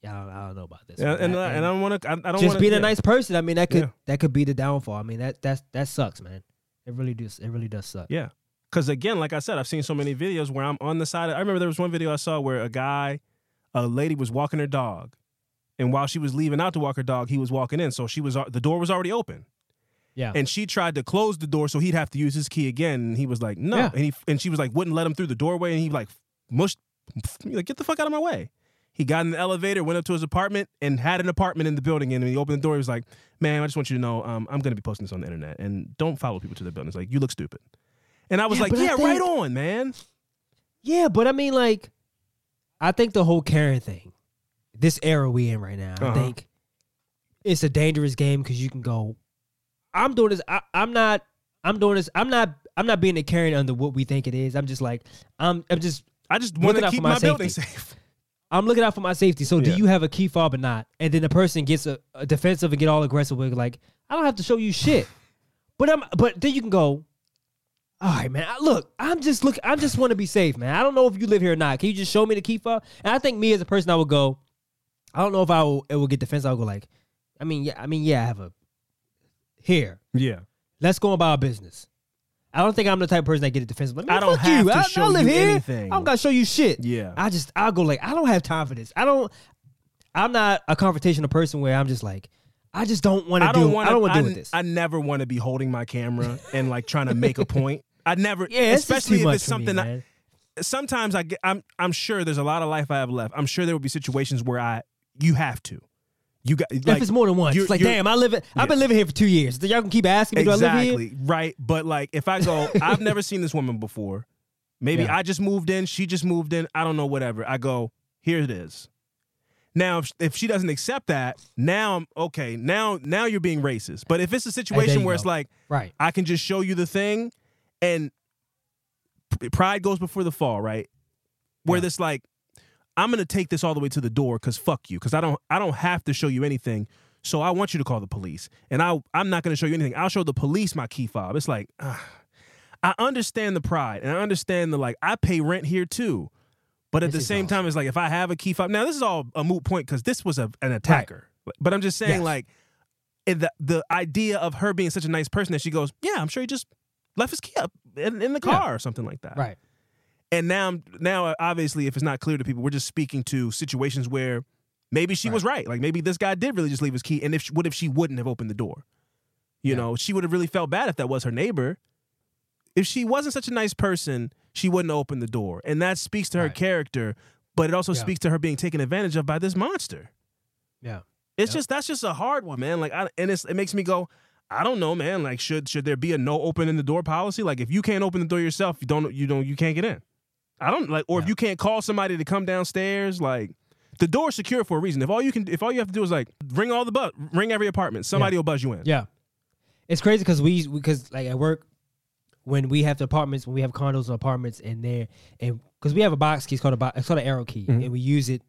I don't, I don't know about this. Yeah, and, that, I, and I don't want to. I, I don't just wanna, being yeah. a nice person. I mean, that could yeah. that could be the downfall. I mean, that that's that sucks, man. It really does. It really does suck. Yeah, because again, like I said, I've seen so many videos where I'm on the side. Of, I remember there was one video I saw where a guy, a lady was walking her dog, and while she was leaving out to walk her dog, he was walking in. So she was the door was already open. Yeah, and she tried to close the door, so he'd have to use his key again. And he was like, no, yeah. and he and she was like, wouldn't let him through the doorway, and he like mushed, like get the fuck out of my way. He got in the elevator, went up to his apartment, and had an apartment in the building. And when he opened the door, he was like, man, I just want you to know um, I'm going to be posting this on the internet. And don't follow people to their buildings. Like, you look stupid. And I was yeah, like, yeah, think, right on, man. Yeah, but I mean, like, I think the whole Karen thing, this era we in right now, uh-huh. I think it's a dangerous game because you can go, I'm doing this. I, I'm not, I'm doing this. I'm not, I'm not being a Karen under what we think it is. I'm just like, I'm, I'm just, I just want to keep my, my building safe. I'm looking out for my safety. So yeah. do you have a key fob or not? And then the person gets a, a defensive and get all aggressive with like, I don't have to show you shit. But I'm but then you can go, all right, man, I, look, I'm just look, I just want to be safe, man. I don't know if you live here or not. Can you just show me the key fob? And I think me as a person, I would go, I don't know if I will, it will get defensive. I'll go like, I mean, yeah, I mean, yeah, I have a here. Yeah. Let's go about our business. I don't think I'm the type of person that get defensive. Like, I don't fuck have you. to I, show I live you here. anything. I'm gonna show you shit. Yeah, I just I'll go like I don't have time for this. I don't. I'm not a confrontational person where I'm just like I just don't want to do. Wanna, I don't want to do with this. I never want to be holding my camera and like trying to make a point. I never. Yeah, especially if it's something. Me, I, sometimes I get. I'm I'm sure there's a lot of life I have left. I'm sure there will be situations where I you have to. You got like, if it's more than once, it's like damn, I live it. I've yeah. been living here for two years. Y'all can keep asking me, exactly, do I live here? Right, but like if I go, I've never seen this woman before. Maybe yeah. I just moved in. She just moved in. I don't know. Whatever. I go here. It is. Now, if, if she doesn't accept that, now I'm okay. Now, now you're being racist. But if it's a situation where go. it's like, right, I can just show you the thing, and pride goes before the fall. Right, where yeah. this like. I'm gonna take this all the way to the door because fuck you. Because I don't, I don't have to show you anything. So I want you to call the police, and I, I'm not gonna show you anything. I'll show the police my key fob. It's like, uh, I understand the pride, and I understand the like. I pay rent here too, but at this the same awesome. time, it's like if I have a key fob. Now this is all a moot point because this was a, an attacker. Right. But I'm just saying, yes. like, the the idea of her being such a nice person that she goes, yeah, I'm sure he just left his key up in, in the car yeah. or something like that. Right. And now, now, obviously, if it's not clear to people, we're just speaking to situations where maybe she right. was right. Like, maybe this guy did really just leave his key. And if she, what if she wouldn't have opened the door? You yeah. know, she would have really felt bad if that was her neighbor. If she wasn't such a nice person, she wouldn't open the door. And that speaks to her right. character, but it also yeah. speaks to her being taken advantage of by this monster. Yeah. It's yeah. just, that's just a hard one, man. Like, I, and it's, it makes me go... I don't know, man. Like, should should there be a no opening the door policy? Like, if you can't open the door yourself, you don't, you don't, you can't get in. I don't like, or yeah. if you can't call somebody to come downstairs, like the door's secure for a reason. If all you can, if all you have to do is like ring all the buzz, ring every apartment, somebody yeah. will buzz you in. Yeah, it's crazy because we, because like at work, when we have the apartments, when we have condos and apartments in there, and because we have a box key, it's called a box, it's called an arrow key, mm-hmm. and we use it.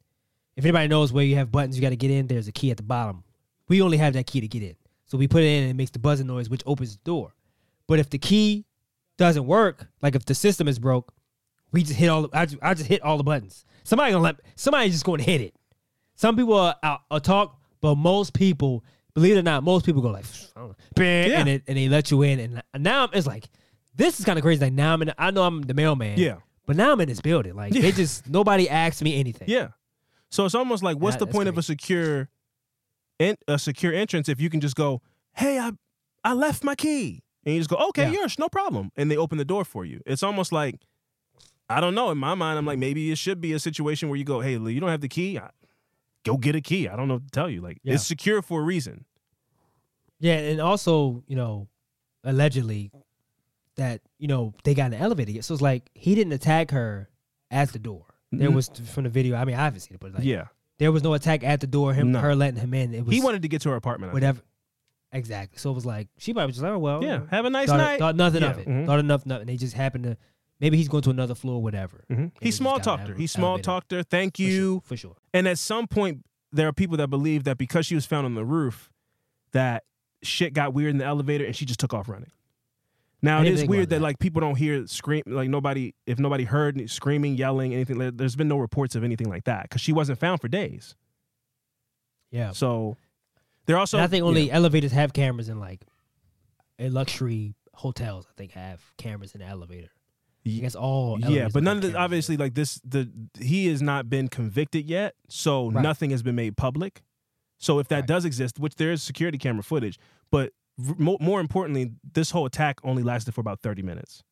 If anybody knows where you have buttons, you got to get in. There's a key at the bottom. We only have that key to get in. So we put it in and it makes the buzzing noise, which opens the door. But if the key doesn't work, like if the system is broke, we just hit all. I just, I just hit all the buttons. Somebody gonna let. Somebody's just gonna hit it. Some people are, are, are talk, but most people, believe it or not, most people go like, I don't know, bang, yeah. and it, and they let you in. And now it's like, this is kind of crazy. Like now I'm in. I know I'm the mailman. Yeah. But now I'm in this building. Like yeah. they just nobody asks me anything. Yeah. So it's almost like, what's God, the point crazy. of a secure. In a secure entrance, if you can just go, hey, I I left my key. And you just go, okay, yeah. yes, no problem. And they open the door for you. It's almost like, I don't know. In my mind, I'm like, maybe it should be a situation where you go, hey, you don't have the key? I, go get a key. I don't know what to tell you. Like, yeah. it's secure for a reason. Yeah, and also, you know, allegedly that, you know, they got in an elevator. So it's like, he didn't attack her at the door. There mm-hmm. was, from the video, I mean, I haven't seen it, but like, yeah. there was no attack at the door, him, no. her letting him in. It was he wanted to get to her apartment. Whatever. Exactly. So it was like, she probably was just like, oh, well. Yeah, have a nice thought night. Of, thought nothing yeah. of it. Mm-hmm. Thought enough, nothing. They just happened to, maybe he's going to another floor, whatever. Mm-hmm. He small talked her. He small talked her. Thank you. For sure, for sure. And at some point, there are people that believe that because she was found on the roof, that shit got weird in the elevator and she just took off running. Now, it is weird that, that like people don't hear scream, like nobody, if nobody heard screaming, yelling, anything, there's been no reports of anything like that because she wasn't found for days. Yeah. So they're also. And I think only yeah. elevators have cameras in like in luxury hotels. I think have cameras in the elevator. I guess all. Yeah, but none of this. Obviously, like this, the he has not been convicted yet, so right. nothing has been made public. So if that right. does exist, which there is security camera footage, but r- more importantly, this whole attack only lasted for about thirty minutes.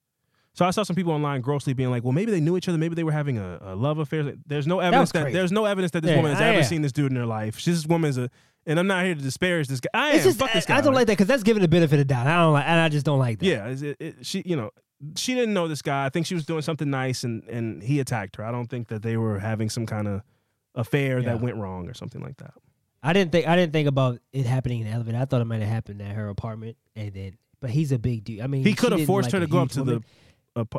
So I saw some people online grossly being like, well, maybe they knew each other. Maybe they were having a, a love affair. There's no evidence that, that there's no evidence that this yeah, woman has I ever am. seen this dude in her life. She's, this woman is a, and I'm not here to disparage this guy. I it's am, just, fuck this guy. I don't like that because that's giving the benefit of doubt. I don't like, and I just don't like that. Yeah, it, it, she, you know, she didn't know this guy. I think she was doing something nice and, and he attacked her. I don't think that they were having some kind of affair yeah. that went wrong or something like that. I didn't think I didn't think about it happening in the elevator. I thought it might have happened at her apartment, and then. But he's a big dude. I mean, he could have forced like her to go up to woman. the.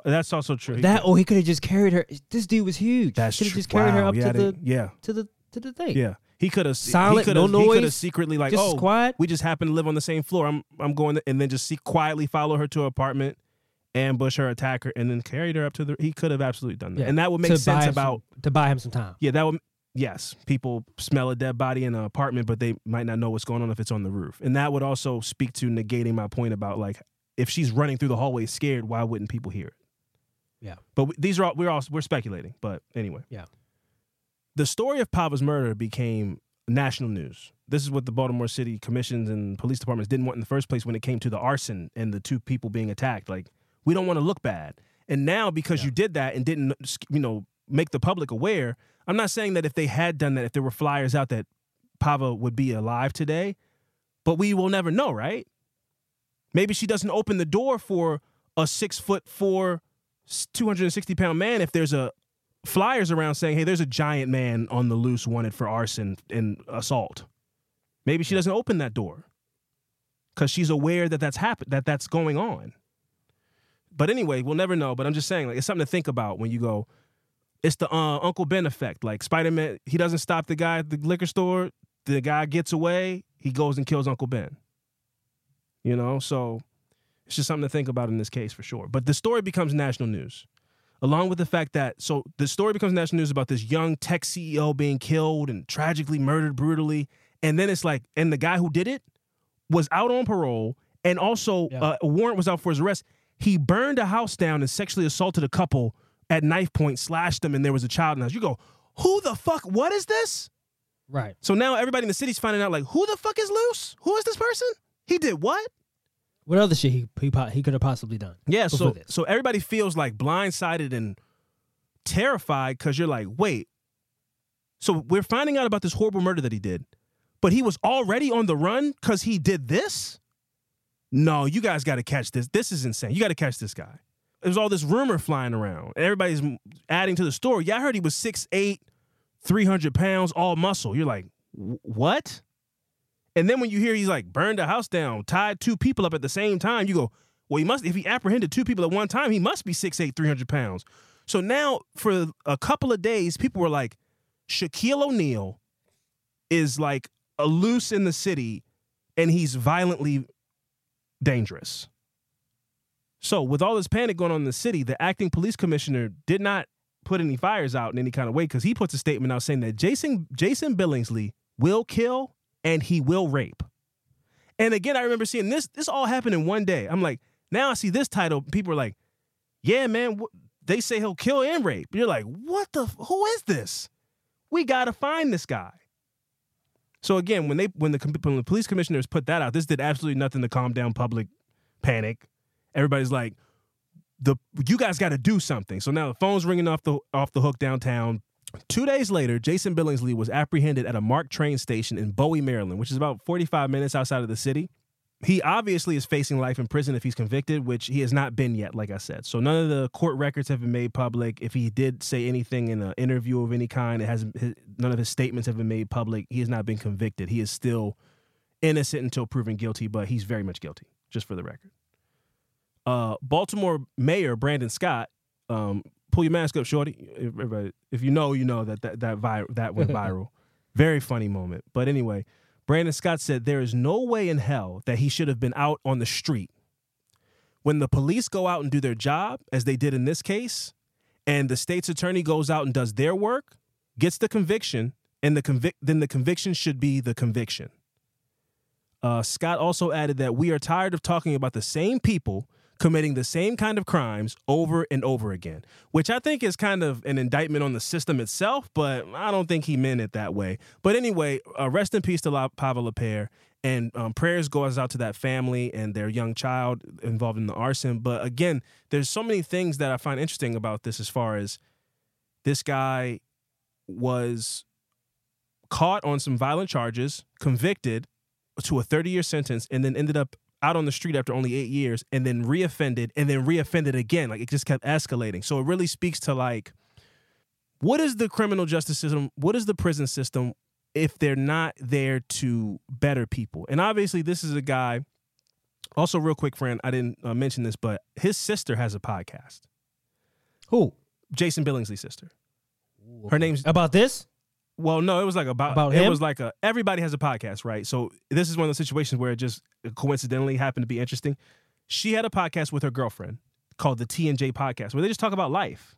That's also true. That or he could have just carried her. This dude was huge. That's true. Could have just carried wow. her up yeah, to the yeah to the to the thing. Yeah, he could have silent, he no noise. He could have secretly like, just oh, quiet. We just happen to live on the same floor. I'm I'm going to, and then just see, quietly follow her to her apartment, ambush her, attack her, and then carried her up to the. He could have absolutely done that, yeah. and that would make to sense about some, to buy him some time. Yeah, that would. Yes, people smell a dead body in an apartment, but they might not know what's going on if it's on the roof. And that would also speak to negating my point about, like, if she's running through the hallway scared, why wouldn't people hear it? Yeah. But we, these are all, we're all, we're speculating, but anyway. Yeah. The story of Pava's murder became national news. This is what the Baltimore City commissions and police departments didn't want in the first place when it came to the arson and the two people being attacked. Like, we don't want to look bad. And now, because yeah. you did that and didn't, you know, make the public aware, I'm not saying that if they had done that, if there were flyers out, that Pava would be alive today, but we will never know, right? Maybe she doesn't open the door for a six foot four, two hundred sixty pound man if there's a flyers around saying, hey, there's a giant man on the loose wanted for arson and assault. Maybe she doesn't open that door because she's aware that that's happened, that that's going on. But anyway, we'll never know. But I'm just saying, like, it's something to think about when you go, it's the uh, Uncle Ben effect. Like, Spider-Man, he doesn't stop the guy at the liquor store. The guy gets away. He goes and kills Uncle Ben. You know? So it's just something to think about in this case for sure. But the story becomes national news, along with the fact that, so the story becomes national news about this young tech C E O being killed and tragically murdered brutally. And then it's like, and the guy who did it was out on parole, and also yeah. uh, a warrant was out for his arrest. He burned a house down and sexually assaulted a couple at knife point, slashed them, and there was a child in the house. You go, who the fuck, what is this? Right. So now everybody in the city's finding out, like, who the fuck is loose? Who is this person? He did what? What other shit he he, he could have possibly done? Yeah, so, so everybody feels, like, blindsided and terrified because you're like, wait. So we're finding out about this horrible murder that he did, but he was already on the run because he did this? No, you guys got to catch this. This is insane. You got to catch this guy. There's all this rumor flying around. Everybody's adding to the story. Yeah, I heard he was six eight, three hundred pounds, all muscle. You're like, what? And then when you hear he's like burned a house down, tied two people up at the same time, you go, well, he must, if he apprehended two people at one time, he must be six eight, three hundred pounds. So now for a couple of days, people were like, Shaquille O'Neal is like a loose in the city and he's violently dangerous. So with all this panic going on in the city, the acting police commissioner did not put any fires out in any kind of way, because he puts a statement out saying that Jason Jason Billingsley will kill and he will rape. And again, I remember seeing this. This all happened in one day. I'm like, now I see this title. People are like, yeah, man, wh- they say he'll kill and rape. You're like, what the, f- who is this? We got to find this guy. So again, when they when the, when the police commissioners put that out, this did absolutely nothing to calm down public panic. Everybody's like, the you guys got to do something. So now the phone's ringing off the off the hook downtown. Two days later, Jason Billingsley was apprehended at a MARC train station in Bowie, Maryland, which is about forty-five minutes outside of the city. He obviously is facing life in prison if he's convicted, which he has not been yet, like I said. So none of the court records have been made public. If he did say anything in an interview of any kind, it hasn't. His, none of his statements have been made public. He has not been convicted. He is still innocent until proven guilty, but he's very much guilty, just for the record. Uh, Baltimore Mayor Brandon Scott, um, pull your mask up, shorty. Everybody, if you know, you know that that that, vir- that went viral. Very funny moment. But anyway, Brandon Scott said there is no way in hell that he should have been out on the street. When the police go out and do their job, as they did in this case, and the state's attorney goes out and does their work, gets the conviction, and the convic- then the conviction should be the conviction. Uh, Scott also added that we are tired of talking about the same people committing the same kind of crimes over and over again, which I think is kind of an indictment on the system itself, but I don't think he meant it that way. But anyway, uh, rest in peace to La- Pava LaPere, and um, prayers goes out to that family and their young child involved in the arson. But again, there's so many things that I find interesting about this as far as this guy was caught on some violent charges, convicted to a thirty-year sentence, and then ended up out on the street after only eight years and then reoffended and then reoffended again. Like, it just kept escalating. So it really speaks to, like, what is the criminal justice system? What is the prison system if they're not there to better people? And obviously this is a guy, also real quick, friend, I didn't uh, mention this, but his sister has a podcast. Who? Jason Billingsley's sister. Her name's... About this? Well, no, it was like about, about him? It was like a, everybody has a podcast, right? So this is one of those situations where it just coincidentally happened to be interesting. She had a podcast with her girlfriend called the T N J Podcast, where they just talk about life.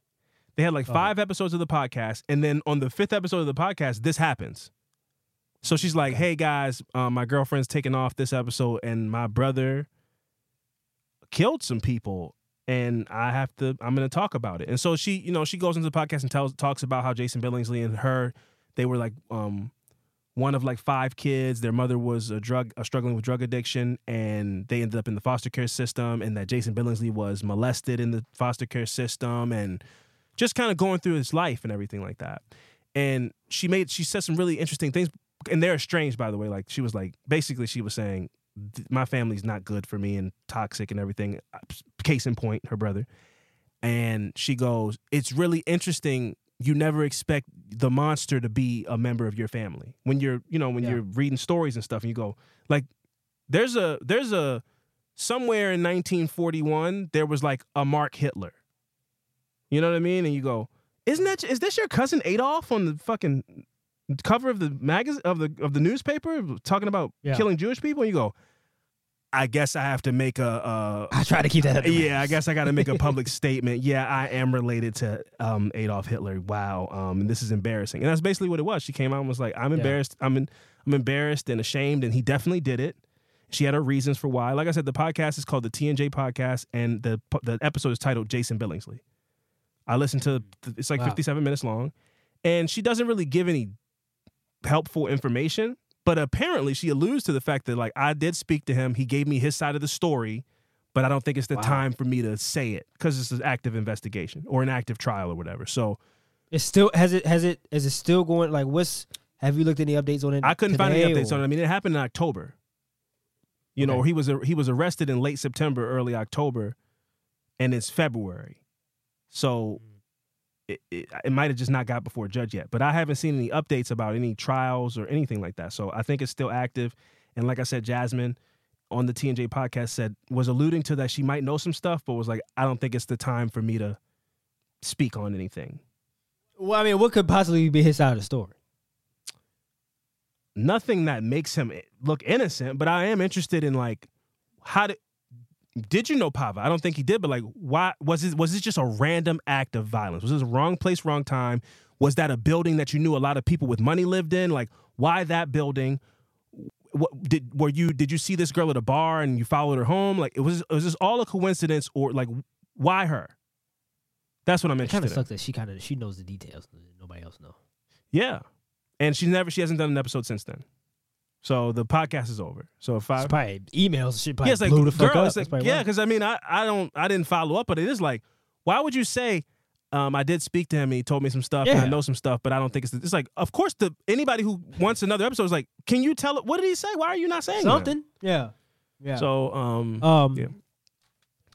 They had like five okay. episodes of the podcast. And then on the fifth episode of the podcast, this happens. So she's like, hey guys, um, my girlfriend's taking off this episode and my brother killed some people. And I have to, I'm going to talk about it. And so she, you know, she goes into the podcast and tells, talks about how Jason Billingsley and her, they were like um, one of like five kids. Their mother was a drug, uh, struggling with drug addiction, and they ended up in the foster care system, and that Jason Billingsley was molested in the foster care system, and just kind of going through his life and everything like that. And she made, she said some really interesting things, and they're estranged, by the way. Like, she was like, basically she was saying, my family's not good for me and toxic and everything. Case in point, her brother. And she goes, it's really interesting. You never expect the monster to be a member of your family when you're, you know, when yeah. you're reading stories and stuff, and you go like, there's a, there's a, somewhere in nineteen forty-one, there was like a Mark Hitler, you know what I mean? And you go, isn't that, is this your cousin Adolf on the fucking cover of the magazine of the, of the newspaper talking about yeah. killing Jewish people? And you go, I guess I have to make a... Uh, I try to keep that... Yeah, I guess I got to make a public statement. Yeah, I am related to um, Adolf Hitler. Wow, um, this is embarrassing. And that's basically what it was. She came out and was like, I'm embarrassed. Yeah. I'm in, I'm embarrassed and ashamed, and he definitely did it. She had her reasons for why. Like I said, the podcast is called the T N J Podcast, and the the episode is titled Jason Billingsley. I listened to... It's like wow. fifty-seven minutes long, and she doesn't really give any helpful information. But apparently she alludes to the fact that, like, I did speak to him. He gave me his side of the story, but I don't think it's the wow. time for me to say it because it's an active investigation or an active trial or whatever. So it's still, has it, has it, is it still going? Like, what's, have you looked at any updates on it? I couldn't find any updates or? on it. I mean, it happened in October, you okay. know, he was, he was arrested in late September, early October, and it's February. So It, it, it might have just not got before a judge yet, but I haven't seen any updates about any trials or anything like that. So I think it's still active. And like I said, Jasmine on the T N J podcast said, was alluding to that she might know some stuff, but was like, I don't think it's the time for me to speak on anything. Well, I mean, what could possibly be his side of the story? Nothing that makes him look innocent, but I am interested in, like, how did, did you know Pava? I don't think he did, but like, why was it? Was this just a random act of violence? Was this wrong place, wrong time? Was that a building that you knew a lot of people with money lived in? Like, why that building? What did were you? Did you see this girl at a bar and you followed her home? Like, it was was this all a coincidence, or like, why her? That's what I'm interested in. It kind of sucks that she kind of she knows the details that nobody else knows. Yeah, and she's never she hasn't done an episode since then. So the podcast is over. So if I... It's probably emails. She probably yeah, like, blew the fuck girl, up. Like, yeah, because I mean, I, I don't, I didn't follow up, but it is like, why would you say, um, I did speak to him and he told me some stuff yeah. and I know some stuff, but I don't think it's... The, it's like, of course, the anybody who wants another episode is like, can you tell... What did he say? Why are you not saying something? That? Yeah. Yeah. So, um... um yeah.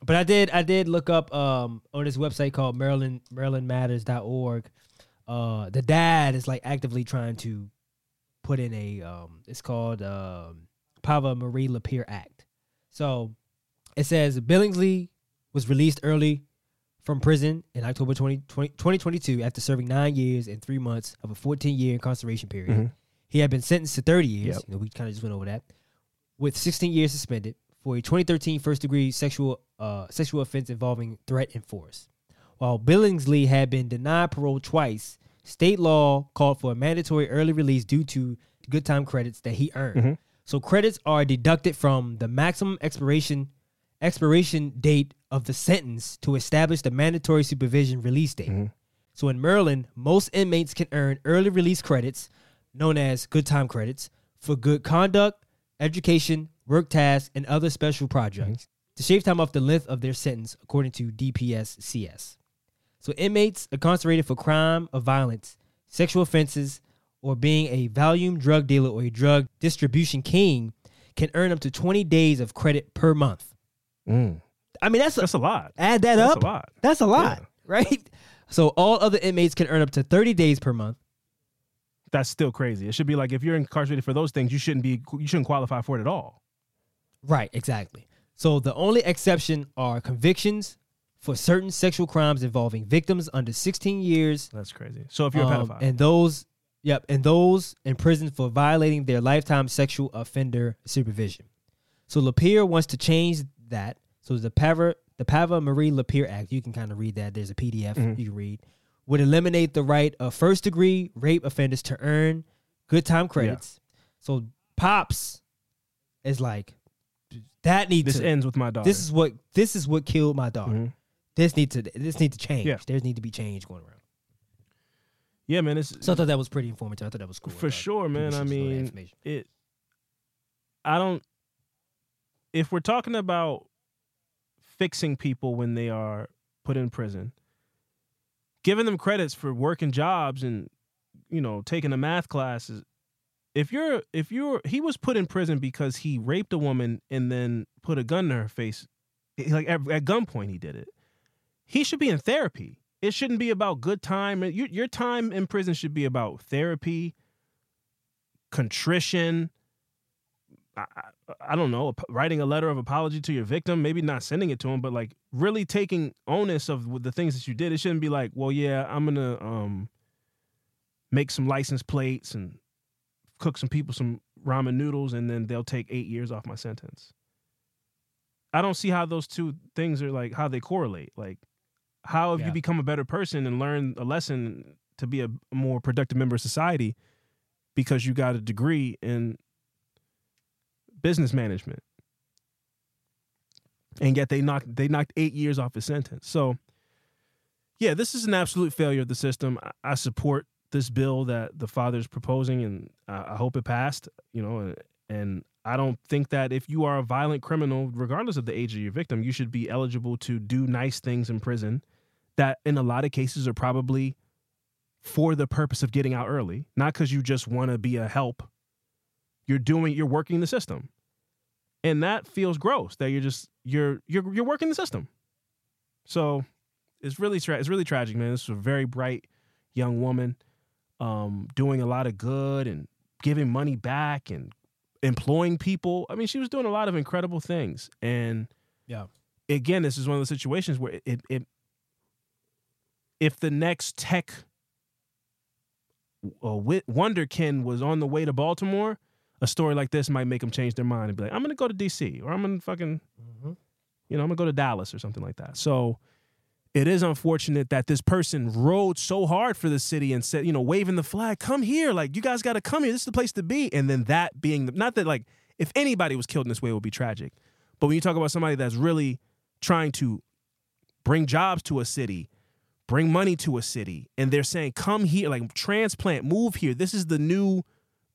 But I did, I did look up um on this website called Maryland, Maryland Matters dot org. Uh, the dad is like actively trying to put in a, um, it's called um, Pava Marie LaPere Act. So it says Billingsley was released early from prison in October twenty twenty, twenty twenty-two after serving nine years and three months of a fourteen-year incarceration period. Mm-hmm. He had been sentenced to thirty years. Yep. You know, we kind of just went over that. With sixteen years suspended for a twenty thirteen first-degree sexual uh, sexual offense involving threat and force. While Billingsley had been denied parole twice, State law called for a mandatory early release due to good time credits that he earned. Mm-hmm. So credits are deducted from the maximum expiration expiration date of the sentence to establish the mandatory supervision release date. Mm-hmm. So in Maryland, most inmates can earn early release credits, known as good time credits, for good conduct, education, work tasks, and other special projects mm-hmm. to shave time off the length of their sentence, according to D P S C S. So inmates incarcerated for crime of violence, sexual offenses, or being a volume drug dealer or a drug distribution king can earn up to twenty days of credit per month. Mm. I mean, that's, that's a, a lot. Add that that's up. That's a lot. That's a lot, yeah. Right? So all other inmates can earn up to thirty days per month. That's still crazy. It should be like if you're incarcerated for those things, you shouldn't be you shouldn't qualify for it at all. Right, exactly. So the only exception are convictions for certain sexual crimes involving victims under sixteen years. That's crazy. So if you're a pedophile. Um, and those, yep, and those in prison for violating their lifetime sexual offender supervision. So LaPere wants to change that. So the Pava, the Pava Marie LaPere Act, you can kind of read that. There's a P D F mm-hmm. you can read, would eliminate the right of first-degree rape offenders to earn good time credits. Yeah. So Pops is like, that needs to... This ends with my daughter. This is what, this is what killed my daughter. Mm-hmm. This needs to this needs to change. Yeah. There's need to be change going around. Yeah, man. It's, so I thought that was pretty informative. I thought that was cool. For sure, man. I mean, it. I don't. If we're talking about fixing people when they are put in prison, giving them credits for working jobs and, you know, taking a math class, if you're if you're he was put in prison because he raped a woman and then put a gun to her face, like at, at gunpoint he did it. He should be in therapy. It shouldn't be about good time. Your, your time in prison should be about therapy, contrition. I, I, I don't know, writing a letter of apology to your victim, maybe not sending it to him, but like really taking onus of the things that you did. It shouldn't be like, well, yeah, I'm going to um, make some license plates and cook some people some ramen noodles and then they'll take eight years off my sentence. I don't see how those two things are like how they correlate. Like, how have yeah. you become a better person and learned a lesson to be a more productive member of society because you got a degree in business management? And yet they knocked they knocked eight years off his sentence. So, yeah, this is an absolute failure of the system. I support this bill that the father's proposing, and I hope it passed. You know, and I don't think that if you are a violent criminal, regardless of the age of your victim, you should be eligible to do nice things in prison that in a lot of cases are probably for the purpose of getting out early, not because you just want to be a help. You're doing, you're working the system. And that feels gross that you're just, you're, you're, you're working the system. So it's really, tra- it's really tragic, man. This is a very bright young woman um, doing a lot of good and giving money back and employing people. I mean, she was doing a lot of incredible things. And yeah, again, this is one of those situations where it, it, it if the next tech uh, wonderkin was on the way to Baltimore, a story like this might make them change their mind and be like, I'm going to go to D C or I'm going to fucking, mm-hmm. you know, I'm going to go to Dallas or something like that. So it is unfortunate that this person rode so hard for the city and said, you know, waving the flag, come here. Like, you guys got to come here. This is the place to be. And then that being, the, not that like, if anybody was killed in this way, it would be tragic. But when you talk about somebody that's really trying to bring jobs to a city, bring money to a city, and they're saying, come here, like transplant, move here. This is the new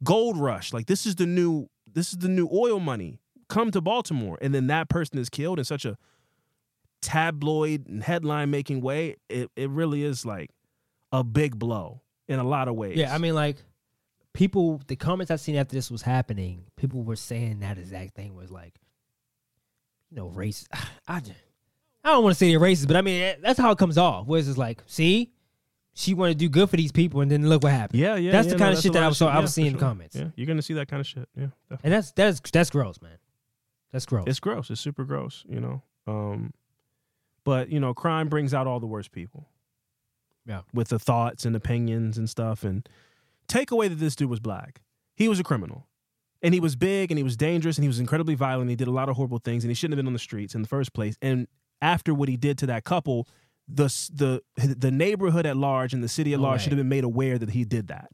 gold rush. Like, this is the new, this is the new oil money. Come to Baltimore. And then that person is killed in such a tabloid and headline making way, it, it really is like a big blow in a lot of ways. Yeah, I mean, like, people, the comments I've seen after this was happening, people were saying that exact thing was like, you know, racist. I, I don't want to say they're racist, but I mean, that's how it comes off. Whereas it's like, see, she wanted to do good for these people, and then look what happened. Yeah, yeah. That's yeah, the kind no, of shit that I was, shit. I was yeah, seeing sure. in the comments. Yeah, you're going to see that kind of shit. Yeah. Definitely. And that's, that's, that's gross, man. That's gross. It's gross. It's super gross, you know. Um, But, you know, crime brings out all the worst people. Yeah. With the thoughts and opinions and stuff. And take away that this dude was black. He was a criminal. And he was big and he was dangerous and he was incredibly violent. He did a lot of horrible things and he shouldn't have been on the streets in the first place. And after what he did to that couple, the the the neighborhood at large and the city at large right. should have been made aware that he did that.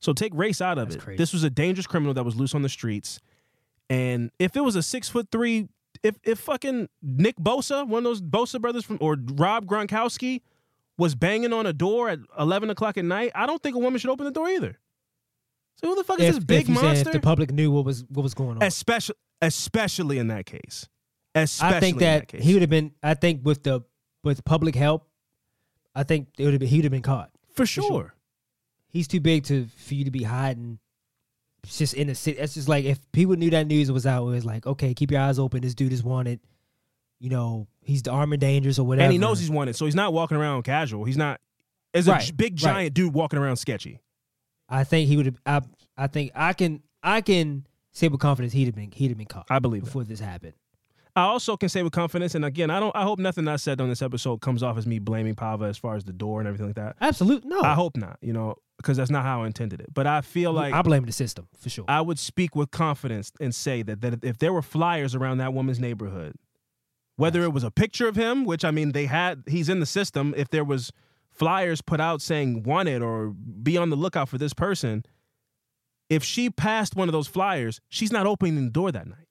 So take race out of That's it. Crazy. This was a dangerous criminal that was loose on the streets. And if it was a six foot three, if if fucking Nick Bosa, one of those Bosa brothers from, or Rob Gronkowski was banging on a door at eleven o'clock at night, I don't think a woman should open the door either. So who the fuck is if, this big if you monster? Said if the public knew what was what was going on. Especially, especially in that case. Especially I think that, in that case. He would have been, I think with the with public help, I think it would have been, he would have been caught. For sure. For sure. He's too big to for you to be hiding just in the city. That's just like if people knew that news was out, it was like, okay, keep your eyes open. This dude is wanted. You know, he's armed and dangerous or whatever. And he knows he's wanted, so he's not walking around casual. He's not as a right, big giant right. dude walking around sketchy. I think he would have I I think I can I can say with confidence he'd have been he'd have been caught. I believe before that. This happened. I also can say with confidence, and again, I don't. I hope nothing I said on this episode comes off as me blaming Pava as far as the door and everything like that. Absolutely, no. I hope not, you know, because that's not how I intended it. But I feel like... I blame the system, for sure. I would speak with confidence and say that, that if there were flyers around that woman's neighborhood, whether Absolutely. It was a picture of him, which, I mean, they had, he's in the system, if there was flyers put out saying wanted or be on the lookout for this person, if she passed one of those flyers, she's not opening the door that night.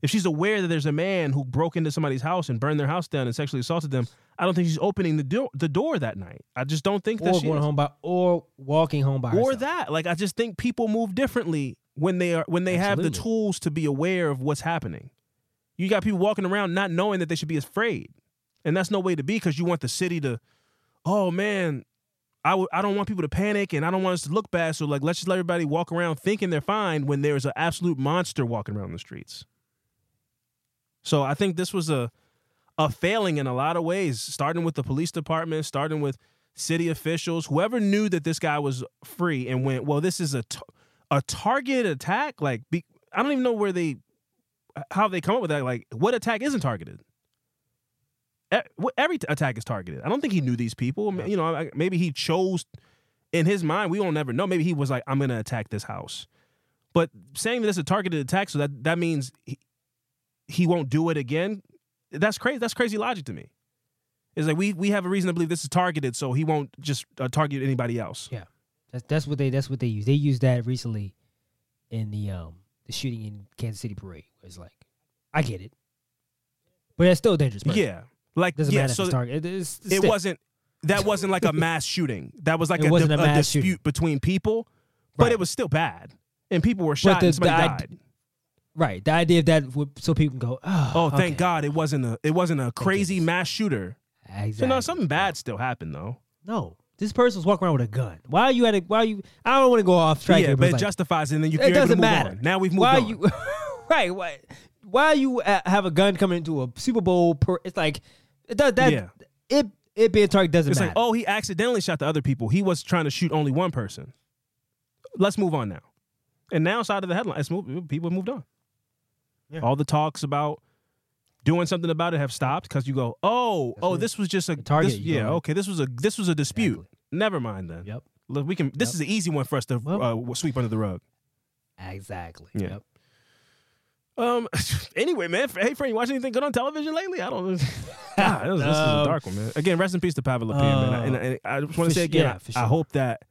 If she's aware that there's a man who broke into somebody's house and burned their house down and sexually assaulted them, I don't think she's opening the door the door that night. I just don't think that or she going is. home by or walking home by or herself. that. Like I just think people move differently when they are when they Absolutely. have the tools to be aware of what's happening. You got people walking around not knowing that they should be afraid, and that's no way to be because you want the city to, oh man, I w- I don't want people to panic and I don't want us to look bad. So like let's just let everybody walk around thinking they're fine when there's an absolute monster walking around the streets. So I think this was a a failing in a lot of ways, starting with the police department, starting with city officials. Whoever knew that this guy was free and went, well, this is a, t- a target attack? Like, be- I don't even know where they, how they come up with that. Like, what attack isn't targeted? Every t- attack is targeted. I don't think he knew these people. You know, maybe he chose in his mind. We won't never know. Maybe he was like, I'm going to attack this house. But saying that it's a targeted attack, so that, that means... He, He won't do it again. That's crazy. That's crazy logic to me. It's like we we have a reason to believe this is targeted, so he won't just uh, target anybody else. Yeah, that's that's what they that's what they use. They used that recently in the um the shooting in Kansas City Parade. It's like, I get it, but that's still a dangerous person. Yeah, like doesn't yeah, matter so if it's targeted. It's, it's it still. wasn't that wasn't like a mass shooting. That was like a, wasn't a, a dispute shooting. between people, but right. it was still bad, and people were shot the, and somebody the, died. I, Right, the idea of that, would, so people can go, oh, oh thank okay. God, it wasn't a, it wasn't a crazy mass shooter. Exactly. So no, something bad still happened though. No, this person was walking around with a gun. Why are you at a? Why are you? I don't want to go off track. Yeah, here, but, but it like, justifies it. And then you. It doesn't move matter. On. Now we've moved why on. You, right? Why? Why you uh, have a gun coming into a Super Bowl? Per, it's like it does that. Yeah. It it being target doesn't it's matter. It's like, oh, he accidentally shot the other people. He was trying to shoot only one person. Let's move on now. And now, side of the headline, it's moved, people moved on. Yeah. All the talks about doing something about it have stopped because you go, oh, That's oh, it. this was just a, a target. This, yeah, okay, this was a this was a dispute. Exactly. Never mind then. Yep. Look, we can. This yep. is an easy one for us to well, uh, sweep under the rug. Exactly. Yeah. Yep. Um. Anyway, man. Hey, friend, you watch anything good on television lately? I don't. God, this, um, this is a dark one, man. Again, rest in peace to Pava LaPere, uh, man. And, and I just want to say again, yeah, I, sure. I hope that.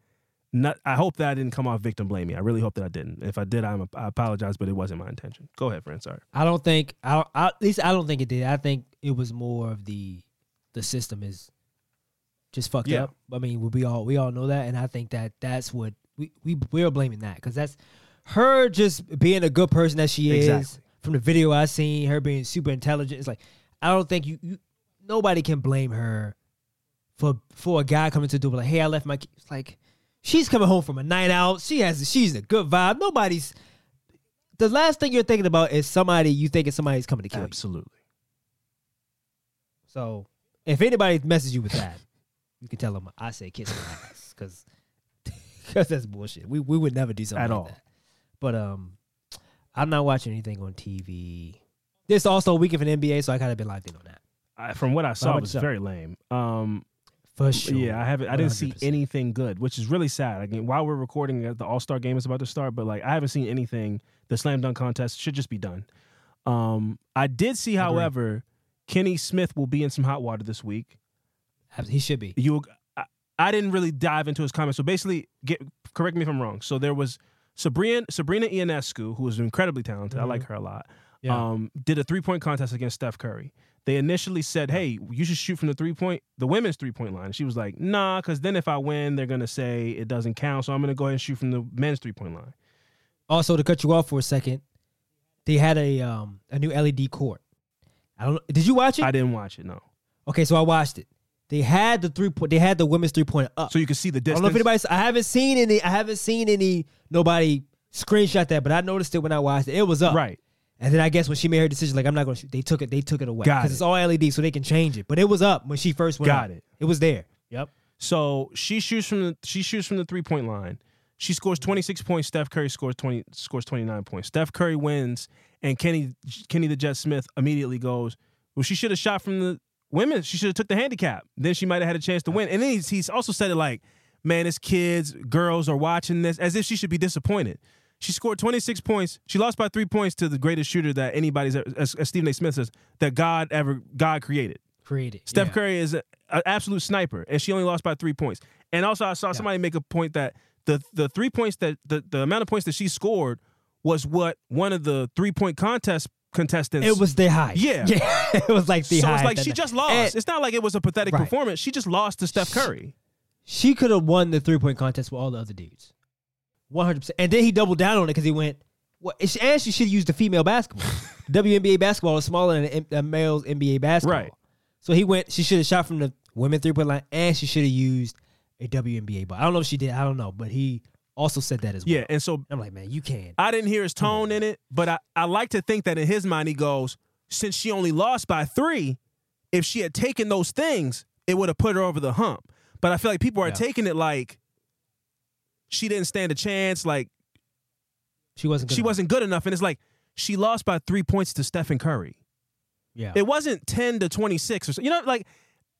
Not, I hope that I didn't come off victim blaming. I really hope that I didn't. If I did, I'm a, I apologize, but it wasn't my intention. Go ahead, friend. Sorry. I don't think. I, I at least I don't think it did. I think it was more of the the system is just fucked yeah. up. I mean, we all we all know that, and I think that that's what we we we're blaming that because that's her just being a good person that she exactly. is. From the video I seen, her being super intelligent. It's like I don't think you, you nobody can blame her for for a guy coming to the door like, hey, I left my. It's like. She's coming home from a night out. She has. She's a good vibe. Nobody's. The last thing you're thinking about is somebody you think is somebody's coming to kill Absolutely. you. Absolutely. So if anybody messes you with that, you can tell them I say kiss my ass because that's bullshit. We we would never do something at like all. That. But um, I'm not watching anything on T V. This also weekend for the N B A, so I kind of been locked in on that. I, from what I saw, it was very lame. Um. For sure. Yeah, I haven't. I didn't one hundred percent see anything good, which is really sad. Again, while we're recording, the All Star Game is about to start, but like I haven't seen anything. The slam dunk contest should just be done. Um, I did see, however, Kenny Smith will be in some hot water this week. He should be. You. I, I didn't really dive into his comments. So basically, get, correct me if I'm wrong. So there was Sabrina Sabrina Ionescu, who is incredibly talented. Mm-hmm. I like her a lot. Yeah. Um, did a three-point contest against Steph Curry. They initially said, hey, you should shoot from the three-point, the women's three-point line. And she was like, nah, because then if I win, they're going to say it doesn't count, so I'm going to go ahead and shoot from the men's three-point line. Also, to cut you off for a second, they had a um, a new L E D court. I don't. Did you watch it? I didn't watch it, no. Okay, so I watched it. They had the three-point. They had the women's three-point up, so you could see the distance. I don't know if anybody's. I haven't seen any. I haven't seen any. Nobody screenshot that, but I noticed it when I watched it. It was up, right? And then I guess when she made her decision, like, I'm not going to shoot, they took it. They took it away because it. It's all L E D, so they can change it. But it was up when she first went. Got up. It. It was there. Yep. So she shoots from the she shoots from the three point line. She scores twenty-six points. Steph Curry scores twenty scores twenty-nine points. Steph Curry wins, and Kenny Kenny the Jet Smith immediately goes, well, she should have shot from the women. She should have took the handicap. Then she might have had a chance to win. And then he's, he's also said it like, man, it's kids, girls are watching this, as if she should be disappointed. She scored twenty-six points. She lost by three points to the greatest shooter that anybody's, as Stephen A. Smith says, that God ever God created. Created. Steph yeah. Curry is an absolute sniper, and she only lost by three points. And also, I saw yeah. somebody make a point that the the three points that the, the amount of points that she scored was what one of the three point contest contestants. It was the high. Yeah, yeah. It was like the so high. So it's like she night. just lost. And it's not like it was a pathetic right. performance. She just lost to Steph Curry. She, she could have won the three point contest with all the other dudes. one hundred percent. And then he doubled down on it because he went, well, it's, and she should use the female basketball. W N B A basketball is smaller than a male's N B A basketball. Right. So he went, she should have shot from the women's three-point line, and she should have used a W N B A ball. I don't know if she did. I don't know. But he also said that as well. Yeah, and so I'm like, man, you can. I didn't hear his tone in it, but I, I like to think that in his mind he goes, since she only lost by three, if she had taken those things, it would have put her over the hump. But I feel like people are yeah. taking it like, she didn't stand a chance. Like she wasn't. Good she enough. wasn't good enough, and it's like she lost by three points to Stephen Curry. Yeah, it wasn't ten to twenty six or so. You know, like,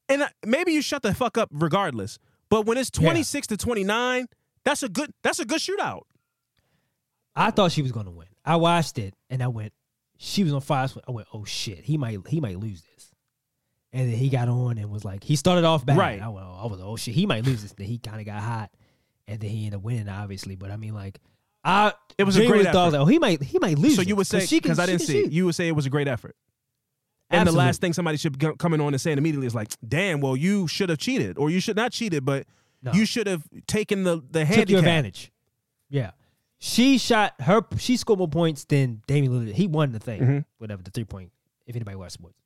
and maybe you shut the fuck up regardless. But when it's twenty six yeah. to twenty nine, that's a good. That's a good shootout. I thought she was gonna win. I watched it and I went, she was on fire. I went, oh shit, he might. He might lose this. And then he got on and was like, he started off bad. Right. I went, oh, I was like, oh shit, he might lose this. Then he kind of got hot. And then he ended up winning, obviously. But I mean, like, I it was a great effort. Thought, oh, he might, he might lose. So you would say, because I didn't see, shoot. You would say it was a great effort. And Absolutely. The last thing somebody should be coming on and saying immediately is like, "Damn, well, you should have cheated, or you should not cheated, but no. you should have taken the the handicap." Took your advantage. Yeah, she shot her. She scored more points than Damian Lillard. He won the thing, mm-hmm. whatever the three point. If anybody watched sports,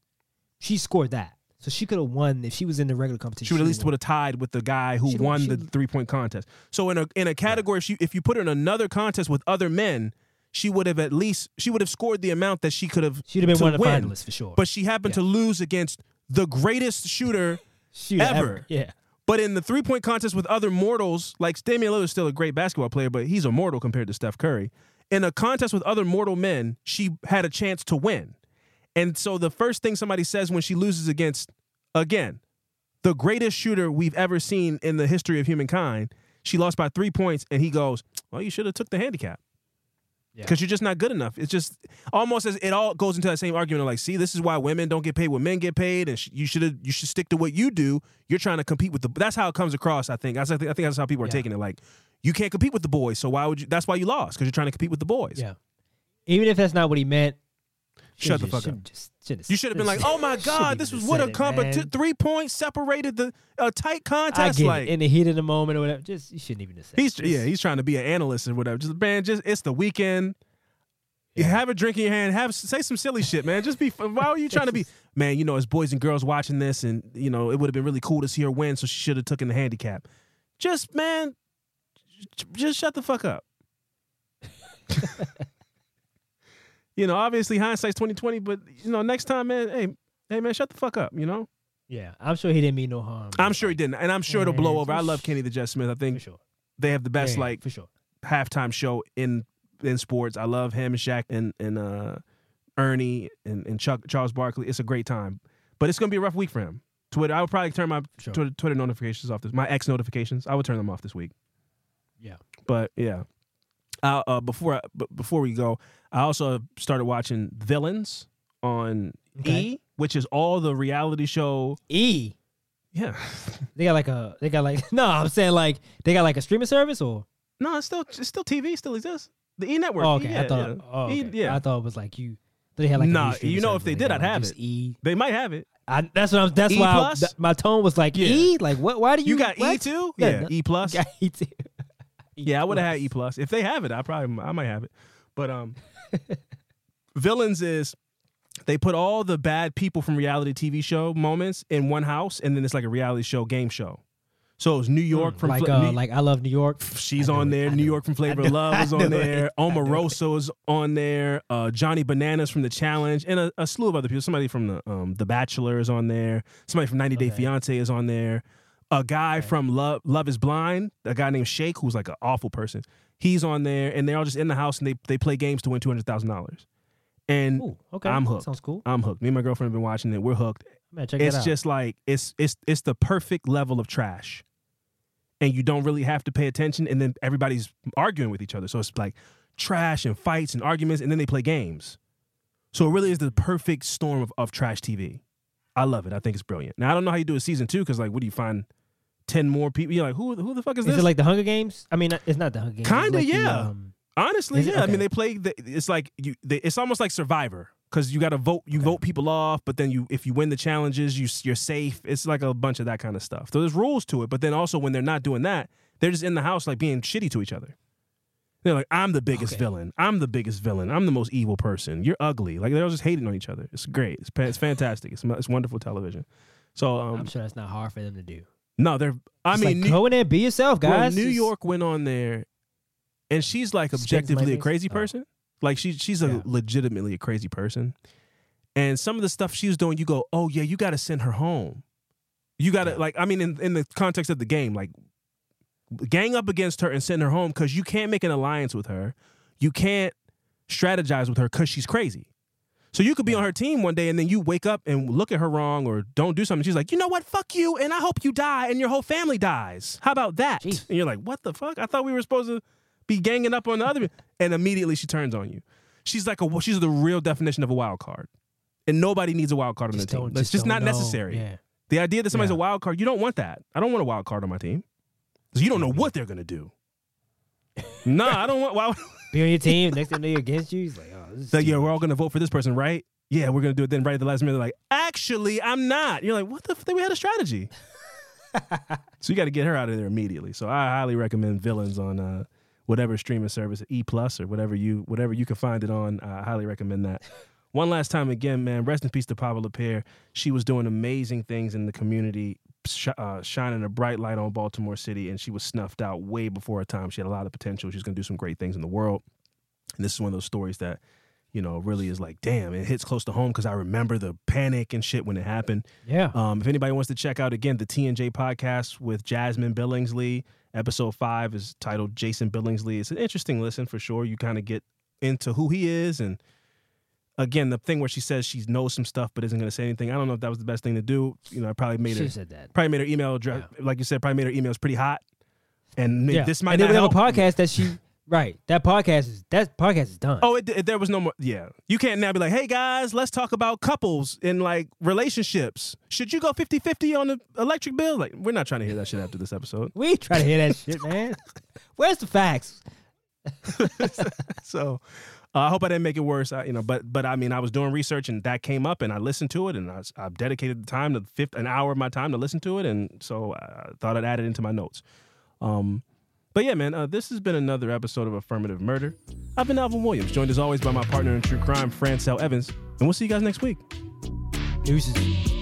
she scored that. So she could have won if she was in the regular competition. She would at least would have tied with the guy who she, won she, the three-point contest. So in a in a category, yeah. if, she, if you put her in another contest with other men, she would have at least she would have scored the amount that she could have. She'd have been one of the finalists for sure. But she happened yeah. to lose against the greatest shooter Shoot, ever. ever. Yeah. But in the three-point contest with other mortals, like Damian Lillard is still a great basketball player, but he's a mortal compared to Steph Curry. In a contest with other mortal men, she had a chance to win. And so the first thing somebody says when she loses against, again, the greatest shooter we've ever seen in the history of humankind, she lost by three points, and he goes, well, you should have took the handicap because yeah. you're just not good enough. It's just almost as it all goes into that same argument of like, see, this is why women don't get paid what men get paid, and you should you should stick to what you do. You're trying to compete with the – that's how it comes across, I think. I think, I think that's how people are yeah. taking it. Like, you can't compete with the boys, so why would you – that's why you lost, because you're trying to compete with the boys. Yeah. Even if that's not what he meant. Shut the fuck up. Just, just, you should have been like, oh, my God, this was what a competition. Three points separated the uh, tight contest. I get like, it. In the heat of the moment or whatever. Just, you shouldn't even have said he's, it. Yeah, he's trying to be an analyst or whatever. Just, man, just, it's the weekend. Yeah. You have a drink in your hand. Have Say some silly shit, man. Just be, why are you trying to be, man, you know, as boys and girls watching this and, you know, it would have been really cool to see her win, so she should have taken the handicap. Just, man, just shut the fuck up. You know, obviously hindsight's twenty twenty, but you know, next time, man, hey, hey, man, shut the fuck up. You know. Yeah, I'm sure he didn't mean no harm. I'm sure he didn't, and I'm sure it'll blow over. I love Kenny the Jet Smith. I think for sure. they have the best yeah, like for sure. halftime show in in sports. I love him and Shaq and and uh, Ernie and and Chuck Charles Barkley. It's a great time, but it's gonna be a rough week for him. Twitter, I would probably turn my sure. Twitter, Twitter notifications off. This my ex notifications, I would turn them off this week. Yeah, but yeah. Uh, uh, before I, b- before we go, I also started watching Villains on okay. E, which is all the reality show. E, Yeah. They got like a, they got like, no, I'm saying like, they got like a streaming service or? No, it's still, it's still T V, still exists. The E Network. Oh, okay. Yeah, I thought, yeah. Oh, okay. E, yeah. I thought it was like you, they had like a nah, you know, if they like did, I'd have it. E. They might have it. I, that's what I'm, that's E why I, th- my tone was like, yeah. E? Like, what? Why do you? You got what? E too? Yeah. yeah. E plus. Got E too. E yeah, I would have had E plus. If they have it, I probably, I might have it. But, um, Villains is, they put all the bad people from reality T V show moments in one house, and then it's like a reality show game show. So it's New York mm, from like Fla- uh, New- like I Love New York. She's on it, there. I New York it. From Flavor of Love is on there. Omarosa is on there. Uh, Johnny Bananas from The Challenge, and a, a slew of other people. Somebody from the um, The Bachelor is on there. Somebody from ninety Day okay. Fiance is on there. A guy okay. from Love Love is Blind, a guy named Shake, who's like an awful person. He's on there, and they're all just in the house, and they they play games to win two hundred thousand dollars. And ooh, okay. I'm hooked. That sounds cool. I'm hooked. Me and my girlfriend have been watching it. We're hooked. Man, check it's that out. Just like it's it's it's the perfect level of trash, and you don't really have to pay attention. And then everybody's arguing with each other, so it's like trash and fights and arguments, and then they play games. So it really is the perfect storm of, of trash T V. I love it. I think it's brilliant. Now I don't know how you do a season two because like, what do you find? Ten more people. You're like, who who the fuck is, is this? Is it like the Hunger Games? I mean, it's not the Hunger Games. Kinda, like yeah. The, um, Honestly, yeah. Okay. I mean, they play. The, it's like you. They, it's almost like Survivor because you got to vote. You okay. vote people off, but then you, if you win the challenges, you you're safe. It's like a bunch of that kind of stuff. So there's rules to it, but then also when they're not doing that, they're just in the house like being shitty to each other. They're like, "I'm the biggest okay. villain. I'm the biggest villain. I'm the most evil person. You're ugly." Like they're all just hating on each other. It's great. It's it's fantastic. It's it's wonderful television. So um, I'm sure that's not hard for them to do. No, they're. I it's mean, like, New, go in there, be yourself, guys. When New York went on there. And she's like objectively a crazy person. Oh. Like she she's a yeah. legitimately a crazy person. And some of the stuff she was doing, you go, oh yeah, you got to send her home. You got to yeah. like, I mean, in, in the context of the game, like gang up against her and send her home because you can't make an alliance with her. You can't strategize with her because she's crazy. So you could be yeah. on her team one day and then you wake up and look at her wrong or don't do something. She's like, you know what? Fuck you. And I hope you die and your whole family dies. How about that? Jeez. And you're like, what the fuck? I thought we were supposed to be ganging up on the other, and immediately she turns on you. She's like a she's the real definition of a wild card, and nobody needs a wild card on their team. It's just not necessary. Yeah. The idea that somebody's yeah. a wild card, you don't want that. I don't want a wild card on my team. You don't know what they're gonna do. Nah, I don't want. Why? Be on your team. Next thing they're against you, it's like, oh, this is so, yeah, we're all gonna vote for this person, right? Yeah, we're gonna do it. Then right at the last minute, they're like, actually, I'm not. You're like, what the? F-? We had a strategy. So you got to get her out of there immediately. So I highly recommend Villains on. Uh, Whatever streaming service, E Plus or whatever you whatever you can find it on, I highly recommend that. One last time again, man, rest in peace to Pava LaPere. She was doing amazing things in the community, sh- uh, shining a bright light on Baltimore City, and she was snuffed out way before her time. She had a lot of potential. She was going to do some great things in the world. And this is one of those stories that, you know, really is like, damn, it hits close to home because I remember the panic and shit when it happened. Yeah. Um, if anybody wants to check out, again, the T N J podcast with Jasmine Billingsley, Episode five is titled Jason Billingsley. It's an interesting listen for sure. You kind of get into who he is. And again, the thing where she says she knows some stuff but isn't going to say anything. I don't know if that was the best thing to do. You know, I probably made she her said that. Probably made her email address, yeah. like you said, probably made her emails pretty hot. And yeah. this might and not help. And then we have a podcast that she, right, that podcast is that podcast is done. Oh, it, it, there was no more. Yeah. You can't now be like, hey, guys, let's talk about couples and like relationships. Should you go fifty-fifty on the electric bill? Like, we're not trying to hear that shit after this episode. We try to hear that shit, man. Where's the facts? So uh, I hope I didn't make it worse. I, you know, but but I mean, I was doing research and that came up and I listened to it and I, I dedicated the time to fifth, an hour of my time to listen to it. And so I thought I'd add it into my notes. Um But yeah, man, uh, this has been another episode of Affirmative Murder. I've been Alvin Williams, joined as always by my partner in true crime, Francel Evans, and we'll see you guys next week. Deuces.